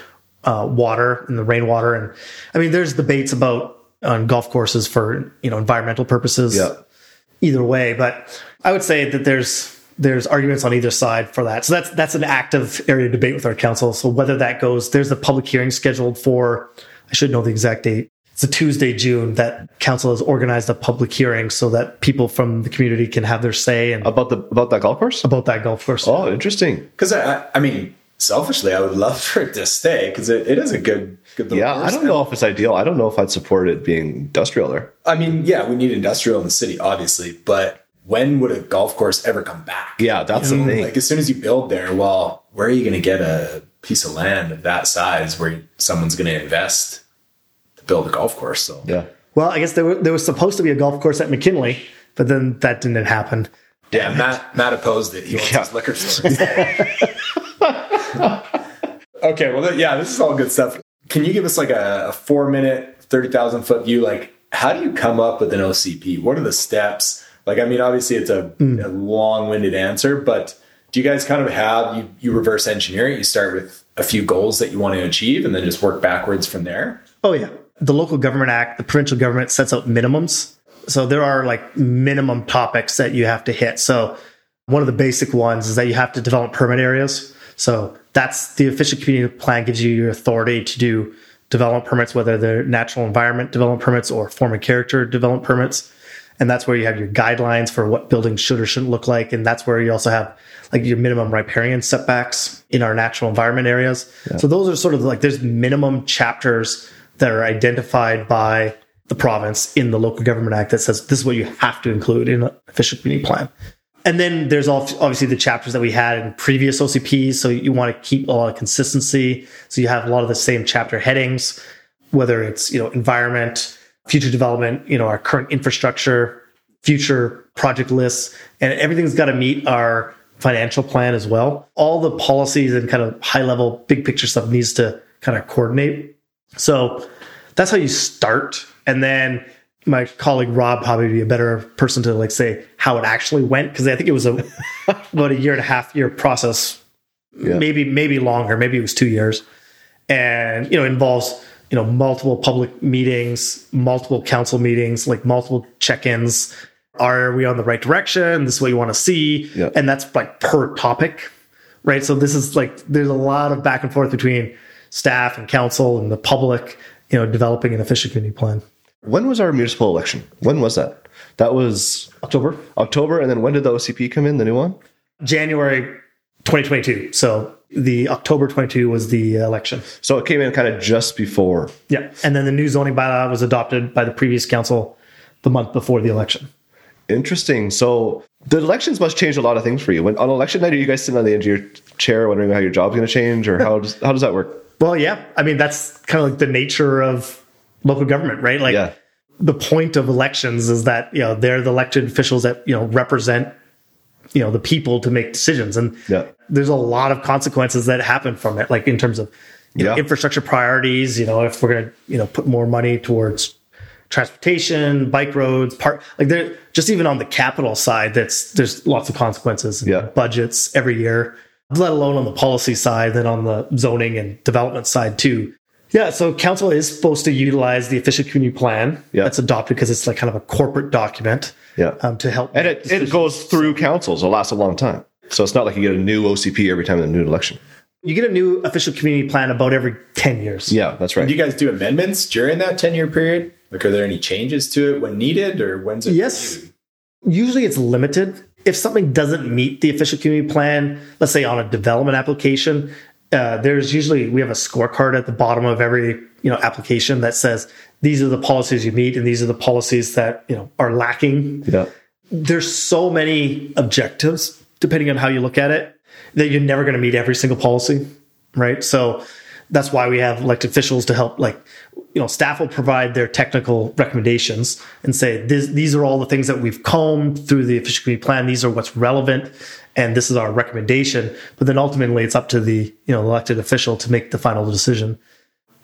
water and the rainwater. And I mean, there's debates about on golf courses for, you know, environmental purposes. Yeah. Either way, but I would say that there's arguments on either side for that. So that's an active area of debate with our council. So whether that goes, there's the public hearing scheduled for, I should know the exact date. It's a Tuesday, June, that council has organized a public hearing so that people from the community can have their say. And about that golf course? About that golf course. Oh, interesting. Because, I mean, selfishly, I would love for it to stay, because it is a good little course. Yeah, I don't know if it's ideal. I don't know if I'd support it being industrial there. I mean, yeah, we need industrial in the city, obviously. But when would a golf course ever come back? Yeah, that's the thing. Like, as soon as you build there, well, where are you going to get a piece of land of that size where someone's going to invest to build a golf course? So yeah. Well, I guess there was supposed to be a golf course at McKinley, but then that didn't happen. Yeah, Matt opposed it. He wants his liquor store. Okay, well, yeah, this is all good stuff. Can you give us like a 4-minute, 30,000-foot view? Like, how do you come up with an OCP? What are the steps? Like, I mean, obviously it's a long-winded answer, but do you guys kind of have, you reverse engineer it? You start with a few goals that you want to achieve and then just work backwards from there? Oh, yeah. The Local Government Act, the provincial government sets out minimums. So there are like minimum topics that you have to hit. So one of the basic ones is that you have to develop permit areas. So that's the official community plan gives you your authority to do development permits, whether they're natural environment development permits or form of character development permits. And that's where you have your guidelines for what buildings should or shouldn't look like. And that's where you also have like your minimum riparian setbacks in our natural environment areas. Yeah. So those are sort of like, there's minimum chapters that are identified by the province in the Local Government Act that says this is what you have to include in an official community plan. And then there's obviously the chapters that we had in previous OCPs. So you want to keep a lot of consistency. So you have a lot of the same chapter headings, whether it's, you know, environment, future development, you know, our current infrastructure, future project lists, and everything's got to meet our financial plan as well. All the policies and kind of high level, big picture stuff needs to kind of coordinate. So that's how you start. And then my colleague Rob probably be a better person to like say how it actually went, because I think it was about a year and a half year process, maybe longer, maybe it was 2 years, and you know involves you know multiple public meetings, multiple council meetings, like multiple check-ins. Are we on the right direction? This is what you want to see, and that's like per topic, right? So this is like there's a lot of back and forth between staff and council and the public, you know, developing an efficient community plan. When was our municipal election? When was that? That was October. And then when did the OCP come in, the new one? January 2022. So the October 22 was the election. So it came in kind of just before. Yeah. And then the new zoning bylaw was adopted by the previous council the month before the election. Interesting. So the elections must change a lot of things for you. When on election night, are you guys sitting on the edge of your chair wondering how your job's going to change, or how does that work? Well, yeah. I mean, that's kind of like the nature of local government, right? Like the point of elections is that, you know, they're the elected officials that, you know, represent, you know, the people to make decisions. And there's a lot of consequences that happen from it, like in terms of you know, infrastructure priorities, you know, if we're going to, you know, put more money towards transportation, bike roads, like they're just even on the capital side, there's lots of consequences in budgets every year, let alone on the policy side, then on the zoning and development side too. Yeah, so council is supposed to utilize the official community plan that's adopted, because it's like kind of a corporate document to help. And it goes through councils. It lasts a long time. So it's not like you get a new OCP every time in a new election. You get a new official community plan about every 10 years. Yeah, that's right. Do you guys do amendments during that 10-year period? Like, are there any changes to it when needed, or when's it? Yes. Reviewed? Usually it's limited. If something doesn't meet the official community plan, let's say on a development application, there's usually, we have a scorecard at the bottom of every, application that says, these are the policies you meet and these are the policies that, are lacking. Yeah. There's so many objectives, depending on how you look at it, that you're never going to meet every single policy, right? So that's why we have elected officials to help, staff will provide their technical recommendations and say, these are all the things that we've combed through the official community plan. These are what's relevant, and this is our recommendation. But then ultimately, it's up to the elected official to make the final decision.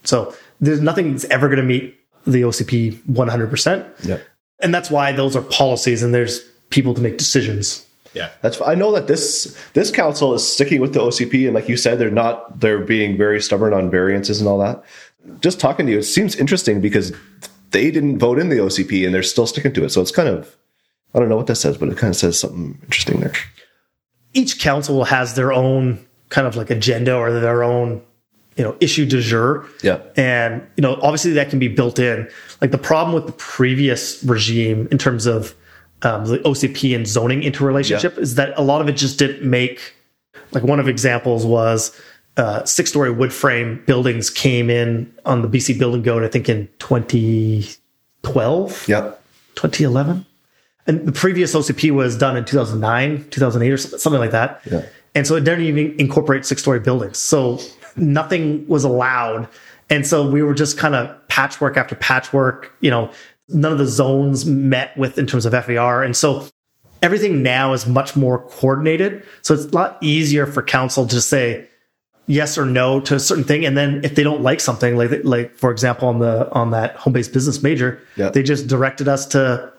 So there's nothing that's ever going to meet the OCP 100%. Yeah. And that's why those are policies, and there's people to make decisions. Yeah, I know that this council is sticking with the OCP, and like you said, they're being very stubborn on variances and all that. Just talking to you, it seems interesting because they didn't vote in the OCP and they're still sticking to it. So it's kind of, I don't know what that says, but it kind of says something interesting there. Each council has their own kind of like agenda or their own, issue du jour. Yeah. And, obviously that can be built in. Like the problem with the previous regime in terms of the OCP and zoning interrelationship is that a lot of it just didn't make, like one of examples was, 6-story wood frame buildings came in on the BC building code, I think in 2012, 2011. And the previous OCP was done in 2009, 2008 or something like that. Yeah. And so it didn't even incorporate 6-story buildings. So nothing was allowed. And so we were just kind of patchwork after patchwork, none of the zones met with in terms of FAR. And so everything now is much more coordinated. So it's a lot easier for council to say, yes or no to a certain thing, and then if they don't like something, like for example on that home-based business major, they just directed us to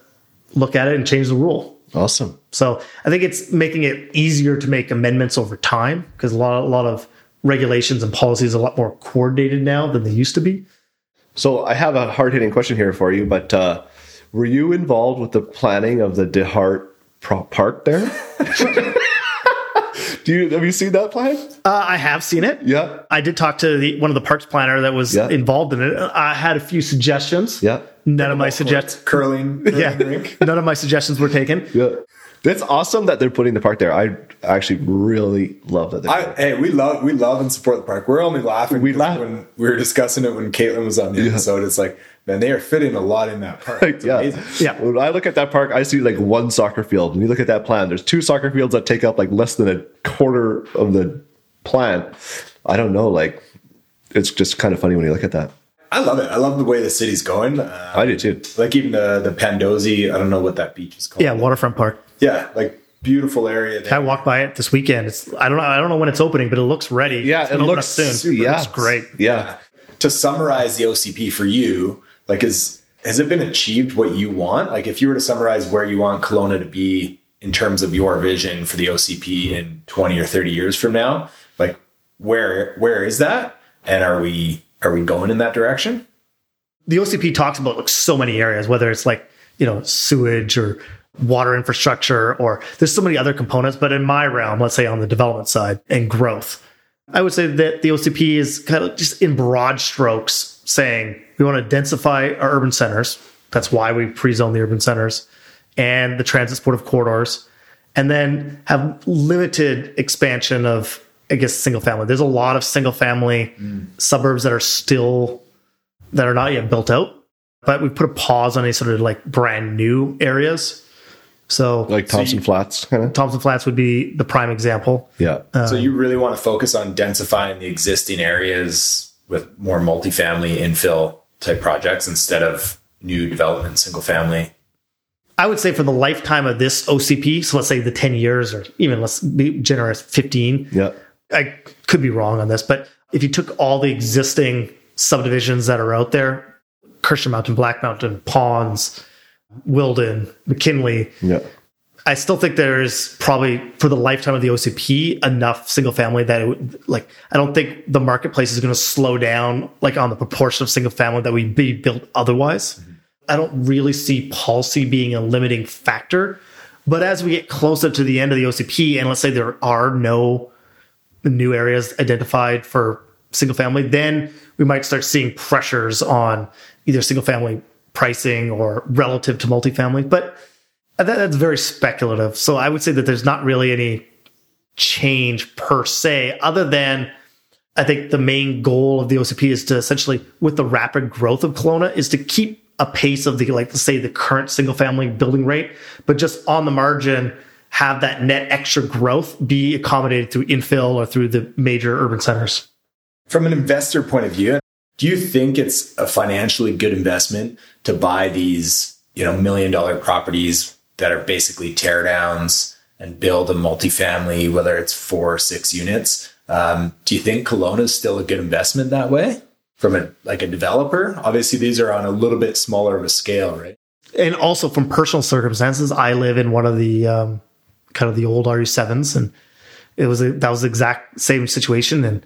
look at it and change the rule. Awesome. So I think it's making it easier to make amendments over time because a lot of regulations and policies are a lot more coordinated now than they used to be. So I have a hard-hitting question here for you, but were you involved with the planning of the DeHart Park there? Have you seen that plan? I have seen it. Yeah. I did talk to one of the parks planner that was involved in it. I had a few suggestions. Yeah. None of my suggestions. Curling rink. None of my suggestions were taken. Yeah. That's awesome that they're putting the park there. I actually really love that. We love and support the park. We're only laughing. When we were discussing it when Caitlin was on the episode. It's like, man, they are fitting a lot in that park. It's amazing. Yeah. When I look at that park, I see like one soccer field. When you look at that plan, there's two soccer fields that take up like less than a quarter of the plan. I don't know. Like, it's just kind of funny when you look at that. I love it. I love the way the city's going. I do too. Like even the Pandozi, I don't know what that beach is called. Yeah, Waterfront Park. Yeah, like beautiful area there. I walked by it this weekend. It's I don't know when it's opening, but it looks ready. Yeah, it looks soon. Yeah. It looks great. Yeah. To summarize the OCP for you, like has it been achieved what you want? Like if you were to summarize where you want Kelowna to be in terms of your vision for the OCP in 20 or 30 years from now, like where is that? And are we going in that direction? The OCP talks about like so many areas, whether it's like, sewage or water infrastructure, or there's so many other components. But in my realm, let's say on the development side and growth, I would say that the OCP is kind of just in broad strokes saying we want to densify our urban centers. That's why we pre-zone the urban centers and the transit-supportive corridors, and then have limited expansion of, I guess, single family. There's a lot of single family suburbs that are not yet built out, but we put a pause on any sort of like brand new areas. So like Thompson Flats. Kinda? Thompson Flats would be the prime example. Yeah. So you really want to focus on densifying the existing areas with more multifamily infill type projects instead of new development, single family. I would say for the lifetime of this OCP, so let's say the 10 years or even let's be generous, 15. Yeah. I could be wrong on this, but if you took all the existing subdivisions that are out there, Kershaw Mountain, Black Mountain, Ponds, Wilden, McKinley, I still think there's probably for the lifetime of the OCP enough single family that it would, like, I don't think the marketplace is going to slow down like on the proportion of single family that would be built otherwise. Mm-hmm. I don't really see policy being a limiting factor, but as we get closer to the end of the OCP and let's say there are no new areas identified for single family, then we might start seeing pressures on either single family pricing or relative to multifamily. But That's very speculative. So I would say that there's not really any change per se, other than I think the main goal of the OCP is to essentially, with the rapid growth of Kelowna, is to keep a pace of the, like, let's say the current single family building rate, but just on the margin, have that net extra growth be accommodated through infill or through the major urban centers. From an investor point of view, do you think it's a financially good investment to buy these, you know, $1 million properties that are basically teardowns and build a multifamily, whether it's 4 or 6 units? Do you think Kelowna is still a good investment that way from a developer? Obviously, these are on a little bit smaller of a scale, right? And also from personal circumstances, I live in one of the kind of the old RU7s, and that was the exact same situation. And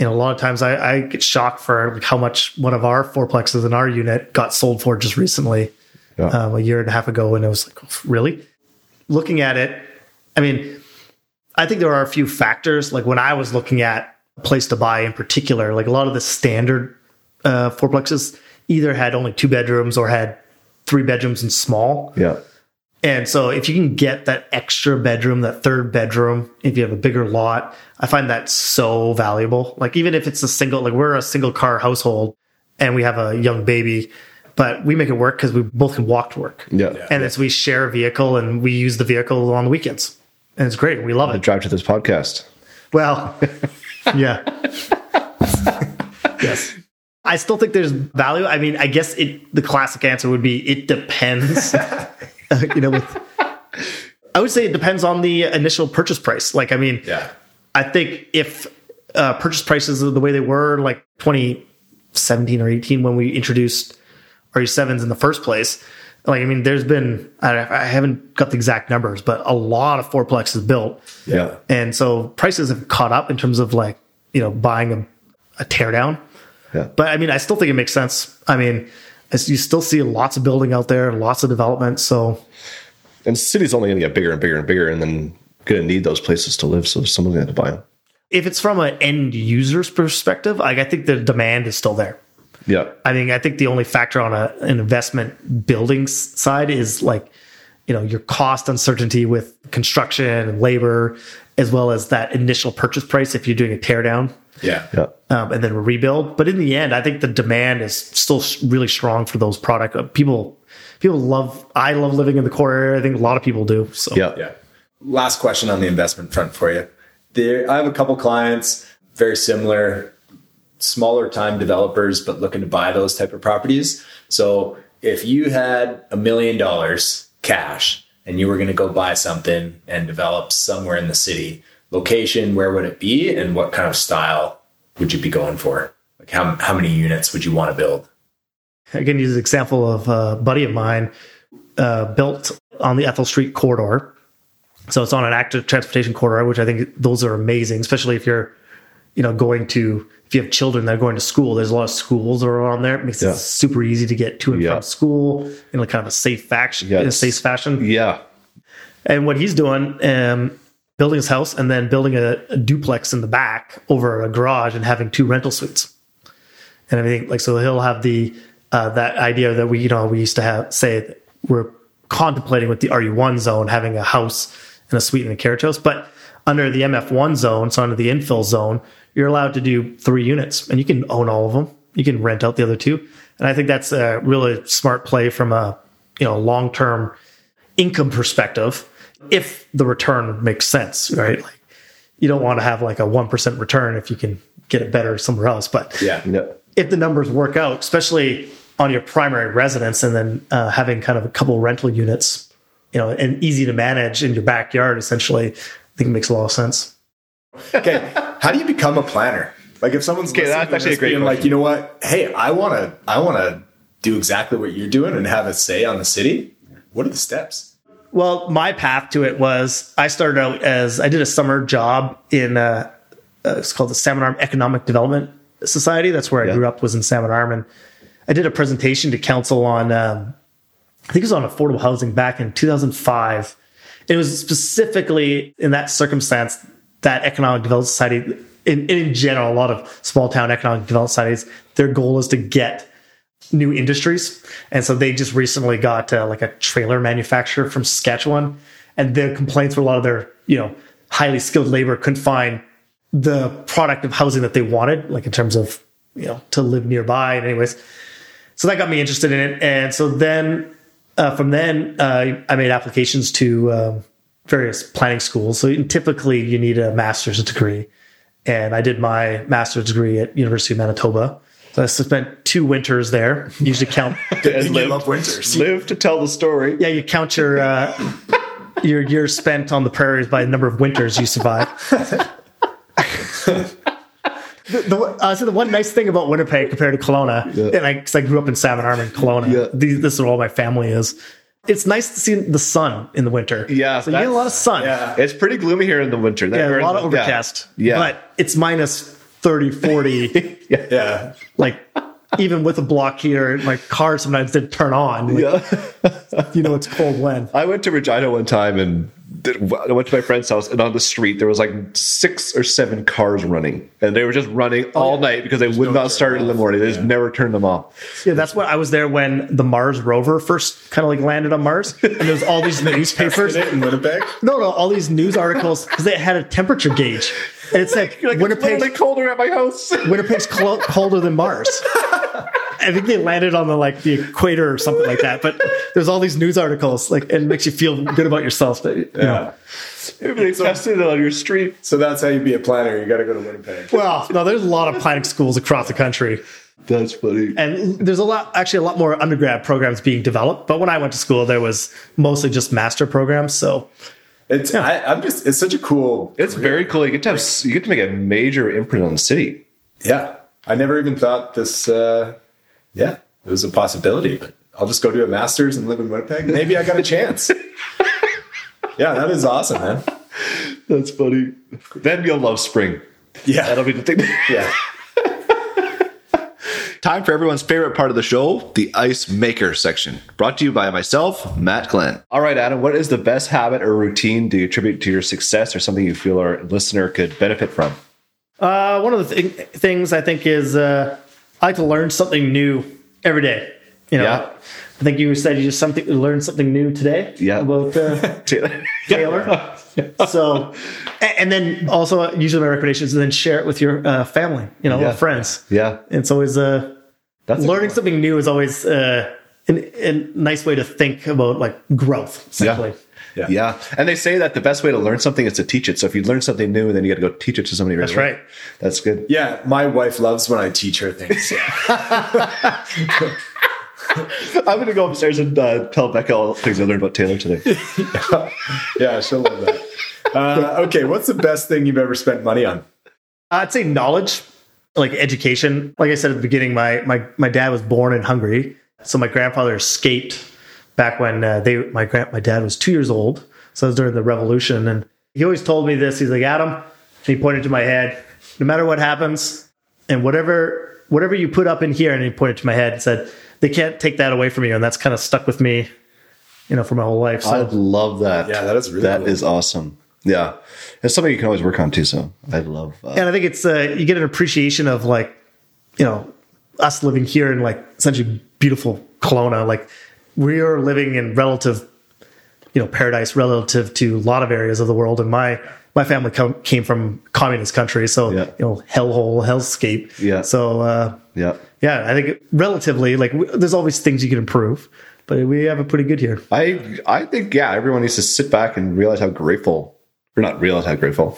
a lot of times I get shocked for how much one of our fourplexes in our unit got sold for just recently, a year and a half ago. And it was like, really? Looking at it, I mean, I think there are a few factors. Like when I was looking at a place to buy in particular, like a lot of the standard fourplexes either had only 2 bedrooms or had 3 bedrooms and small. Yeah. And so if you can get that extra bedroom, that third bedroom, if you have a bigger lot, I find that so valuable. Like even if it's a single, like we're a single car household and we have a young baby, but we make it work because we both can walk to work. Yeah. And as we share a vehicle and we use the vehicle on the weekends. And it's great. We love it. Drive to this podcast. Well, yeah. Yes. I still think there's value. I mean, I guess the classic answer would be it depends. I would say it depends on the initial purchase price. Like, I mean, I think if purchase prices are the way they were, like 2017 or 18, when we introduced RU7s in the first place, like, I mean, there's been, I haven't got the exact numbers, but a lot of fourplexes built. Yeah. And so prices have caught up in terms of like, buying a teardown. Yeah. But I mean, I still think it makes sense. I mean, you still see lots of building out there, lots of development. So, and the city's only going to get bigger and bigger and bigger, and then going to need those places to live. So someone's going to buy them. If it's from an end user's perspective, like I think the demand is still there. Yeah, I think the only factor on an investment buildings side is like, your cost uncertainty with construction and labor, as well as that initial purchase price if you're doing a teardown. Yeah. And then rebuild. But in the end, I think the demand is still really strong for those products. I love living in the core area. I think a lot of people do. So yeah. Last question on the investment front for you. I have a couple clients, very similar, smaller time developers, but looking to buy those type of properties. So if you had $1 million cash and you were going to go buy something and develop somewhere in the city, location, where would it be? And what kind of style would you be going for? Like how many units would you want to build? I can use an example of a buddy of mine built on the Ethel Street corridor. So it's on an active transportation corridor, which I think those are amazing, especially if you're, if you have children that are going to school. There's a lot of schools around there. It makes it super easy to get to and from school in a kind of a safe fashion. Yeah. And what he's doing, building his house and then building a duplex in the back over a garage and having 2 rental suites and everything. Like, so he'll have the, that idea that we used to have, say we're contemplating with the RU1 zone, having a house and a suite and a carriage house. But under the MF1 zone, so under the infill zone, you're allowed to do 3 units and you can own all of them. You can rent out the other 2. And I think that's a really smart play from a, long-term income perspective. If the return makes sense, right? Like you don't want to have like a 1% return if you can get it better somewhere else. But if the numbers work out, especially on your primary residence, and then having kind of a couple rental units, and easy to manage in your backyard, essentially, I think it makes a lot of sense. Okay. How do you become a planner? Like if someone's that's actually a great question. Like, you know what? Hey, I want to do exactly what you're doing and have a say on the city. What are the steps? Well, my path to it was I started out as I did a summer job in it's called the Salmon Arm Economic Development Society. That's where I grew up, was in Salmon Arm. And I did a presentation to council on, I think it was on affordable housing back in 2005. It was specifically in that circumstance, that Economic Development Society, in general, a lot of small town Economic Development Societies, their goal is to get new industries. And so they just recently got like a trailer manufacturer from Saskatchewan. And their complaints were a lot of their, you know, highly skilled labor couldn't find the product of housing that they wanted, like in terms of, you know, to live nearby. And anyways, so that got me interested in it. And so then from then I made applications to various planning schools. So typically you need a master's degree. And I did my master's degree at University of Manitoba. So I spent 2 winters there. You usually count. You love winters. Live to tell the story. Yeah, you count your years spent on the prairies by the number of winters you survive. So the one nice thing about Winnipeg compared to Kelowna, because I grew up in Savanarm and Kelowna, this is where all my family is. It's nice to see the sun in the winter. Yeah. So you get a lot of sun. Yeah. It's pretty gloomy here in the winter. A lot of overcast. Yeah. But it's minus 30, 40. Yeah. Like, even with a block heater, my car sometimes didn't turn on. You know, it's cold when. I went to Regina one time and I went to my friend's house, and on the street there was like 6 or 7 cars running, and they were just running all night because they would not start in the morning. They just never turned them off. Yeah, that's what I was there when the Mars rover first kind of like landed on Mars, and there was all these newspapers in Winnipeg. No, all these news articles because they had a temperature gauge, and it said like, Winnipeg's colder at my house. Winnipeg's colder than Mars. I think they landed on the equator or something like that. But there's all these news articles, and it makes you feel good about yourself. But, you know. Everybody's tested on your street. So that's how you be a planner. You got to go to Winnipeg. Well, no, there's a lot of planning schools across the country. That's funny. And there's a lot more undergrad programs being developed. But when I went to school, there was mostly just master programs. So it's it's such a cool. It's career. Very cool. You get to make a major imprint on the city. Yeah, I never even thought this. Yeah, it was a possibility, but I'll just go do a master's and live in Winnipeg. Maybe I got a chance. Yeah, that is awesome, man. That's funny. Then you'll love spring. Yeah. That'll be the thing. Yeah. Time for everyone's favorite part of the show, the Ice Maker section, brought to you by myself, Matt Glenn. All right, Adam, what is the best habit or routine do you attribute to your success or something you feel our listener could benefit from? One of the things I think is... I like to learn something new every day. You know, yeah. I think you said you just learned something new today. Yeah, about Taylor. So, and then also usually my recommendation is then share it with your family. You know, friends. Yeah, it's always learning something new is always a nice way to think about like growth. Simply. Yeah. And they say that the best way to learn something is to teach it. So if you learn something new, then you got to go teach it to somebody. That's right. That's good. Yeah. My wife loves when I teach her things. I'm going to go upstairs and tell Becca all the things I learned about Taylor today. Yeah. She'll love that. Okay. What's the best thing you've ever spent money on? I'd say knowledge, like education. Like I said at the beginning, my dad was born in Hungary. So my grandfather escaped back when my dad was 2 years old. So it was during the revolution. And he always told me this. He's like, Adam, and he pointed to my head, no matter what happens, and whatever you put up in here, and he pointed to my head and said, they can't take that away from you. And that's kind of stuck with me, you know, for my whole life. So I love that. Yeah, that is really cool. That is awesome. Yeah. It's something you can always work on too. So I love that. And I think it's, you get an appreciation of like, you know, us living here in like essentially beautiful Kelowna, like, we are living in relative, you know, paradise relative to a lot of areas of the world. And my family came from communist country. So, you know, hellhole, hellscape. Yeah. So, I think relatively, like, there's always things you can improve, but we have it pretty good here. I think, everyone needs to sit back and realize how grateful, or not realize how grateful.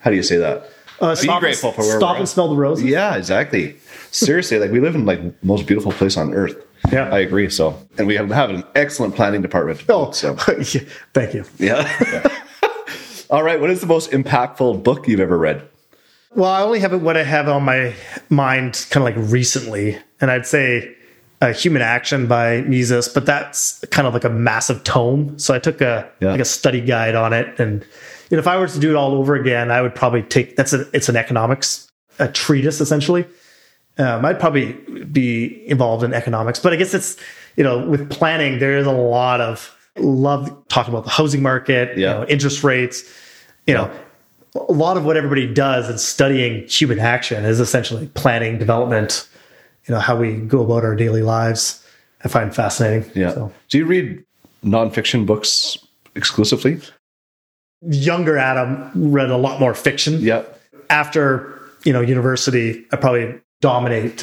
How do you say that? Grateful for where we're at. And smell the roses. Yeah, exactly. Seriously, like, we live in, like, the most beautiful place on earth. Yeah, I agree. So, and we have an excellent planning department. Oh, so thank you. Yeah. All right. What is the most impactful book you've ever read? Well, I only have what I have on my mind kind of like recently. And I'd say Human Action by Mises, but that's kind of like a massive tome. So I took a study guide on it. And, you know, if I were to do it all over again, I would probably it's an economics, a treatise essentially. I'd probably be involved in economics, but I guess it's, you know, with planning, there is a lot of love talking about the housing market, you know, interest rates, you know, a lot of what everybody does in studying human action is essentially planning, development, you know, how we go about our daily lives, I find fascinating. Yeah. So. Do you read nonfiction books exclusively? Younger Adam read a lot more fiction. Yeah. After, you know, university, I probably dominate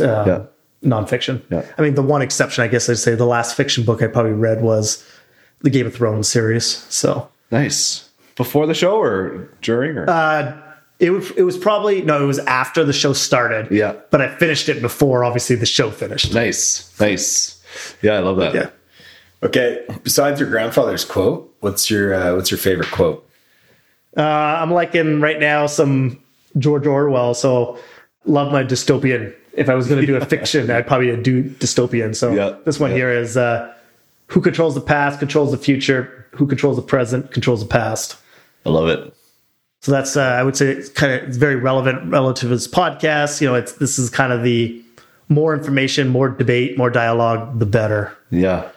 nonfiction. Yeah. I mean, the one exception, I guess I'd say the last fiction book I probably read was the Game of Thrones series. So nice. Before the show or during? Or it was after the show started. Yeah. But I finished it before, obviously, the show finished. Nice. Yeah, I love that. Yeah. Okay. Besides your grandfather's quote, what's your favorite quote? I'm liking right now some George Orwell. So love my dystopian. If I was going to do a fiction, I'd probably do dystopian. So this one here is who controls the past, controls the future. Who controls the present, controls the past. I love it. So that's, I would say, it's kind of very relevant relative to this podcast. You know, this is kind of the more information, more debate, more dialogue, the better. Yeah.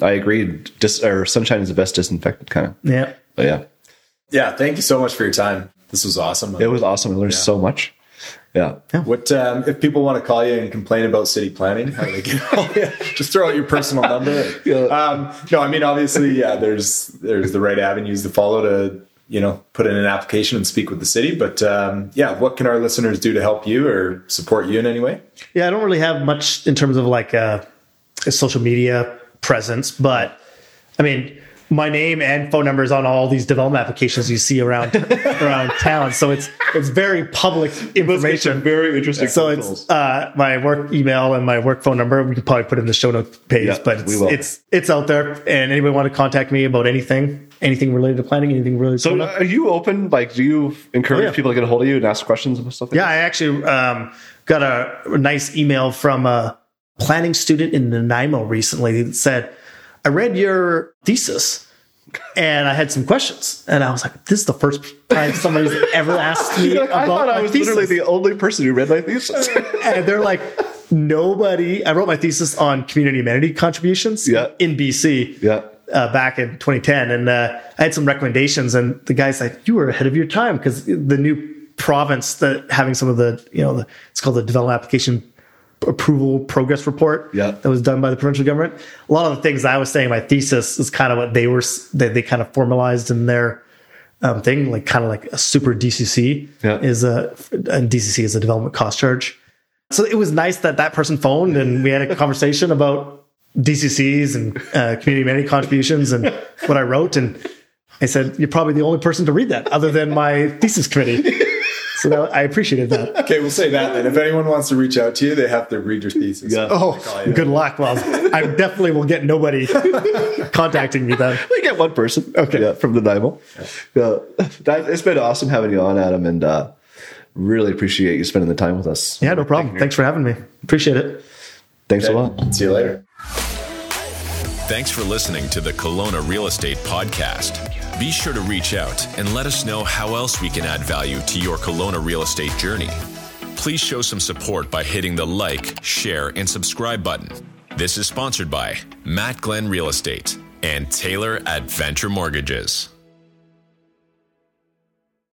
I agree. Sunshine is the best disinfectant, kind of. Yeah. But yeah. Yeah. Thank you so much for your time. This was awesome. It was awesome. I learned so much. Yeah. What if people want to call you and complain about city planning? How do they get it? Just throw out your personal number. No, I mean, obviously, there's the right avenues to follow to put in an application and speak with the city. But what can our listeners do to help you or support you in any way? Yeah, I don't really have much in terms of like a social media presence, but I mean, my name and phone number is on all these development applications you see around town. So it's very public information. Very interesting. So it's my work email and my work phone number. We could probably put in the show notes page, but it's out there. And anybody want to contact me about anything related to planning, anything related to... So are you open? Like, do you encourage people to get a hold of you and ask questions and stuff like that? Yeah, I actually got a nice email from a planning student in Nanaimo recently that said, I read your thesis and I had some questions, and I was like, this is the first time somebody's ever asked me about my thesis. I thought I was literally the only person who read my thesis. And they're like, I wrote my thesis on community amenity contributions in BC back in 2010. And I had some recommendations, and the guy's like, you were ahead of your time, because the new province that having some of the, it's called the development application approval progress report that was done by the provincial government. A lot of the things I was saying in my thesis is kind of what they kind of formalized in their thing, like kind of like a super DCC and DCC is a development cost charge. So it was nice that person phoned and we had a conversation about DCCs and community amenity contributions and what I wrote. And I said, you're probably the only person to read that other than my thesis committee. So I appreciated that. Okay, we'll say that then. If anyone wants to reach out to you, they have to read your thesis. Yeah. Oh, good luck. Well, I definitely will get nobody contacting me then. We get one person. Okay. Yeah, from the Bible. Yeah. It's been awesome having you on, Adam, and really appreciate you spending the time with us. Yeah, no problem. Thanks for having me. Appreciate it. Thanks a lot. See you later. Thanks for listening to the Kelowna Real Estate Podcast. Be sure to reach out and let us know how else we can add value to your Kelowna real estate journey. Please show some support by hitting the like, share, and subscribe button. This is sponsored by Matt Glenn Real Estate and Taylor at Venture Mortgages.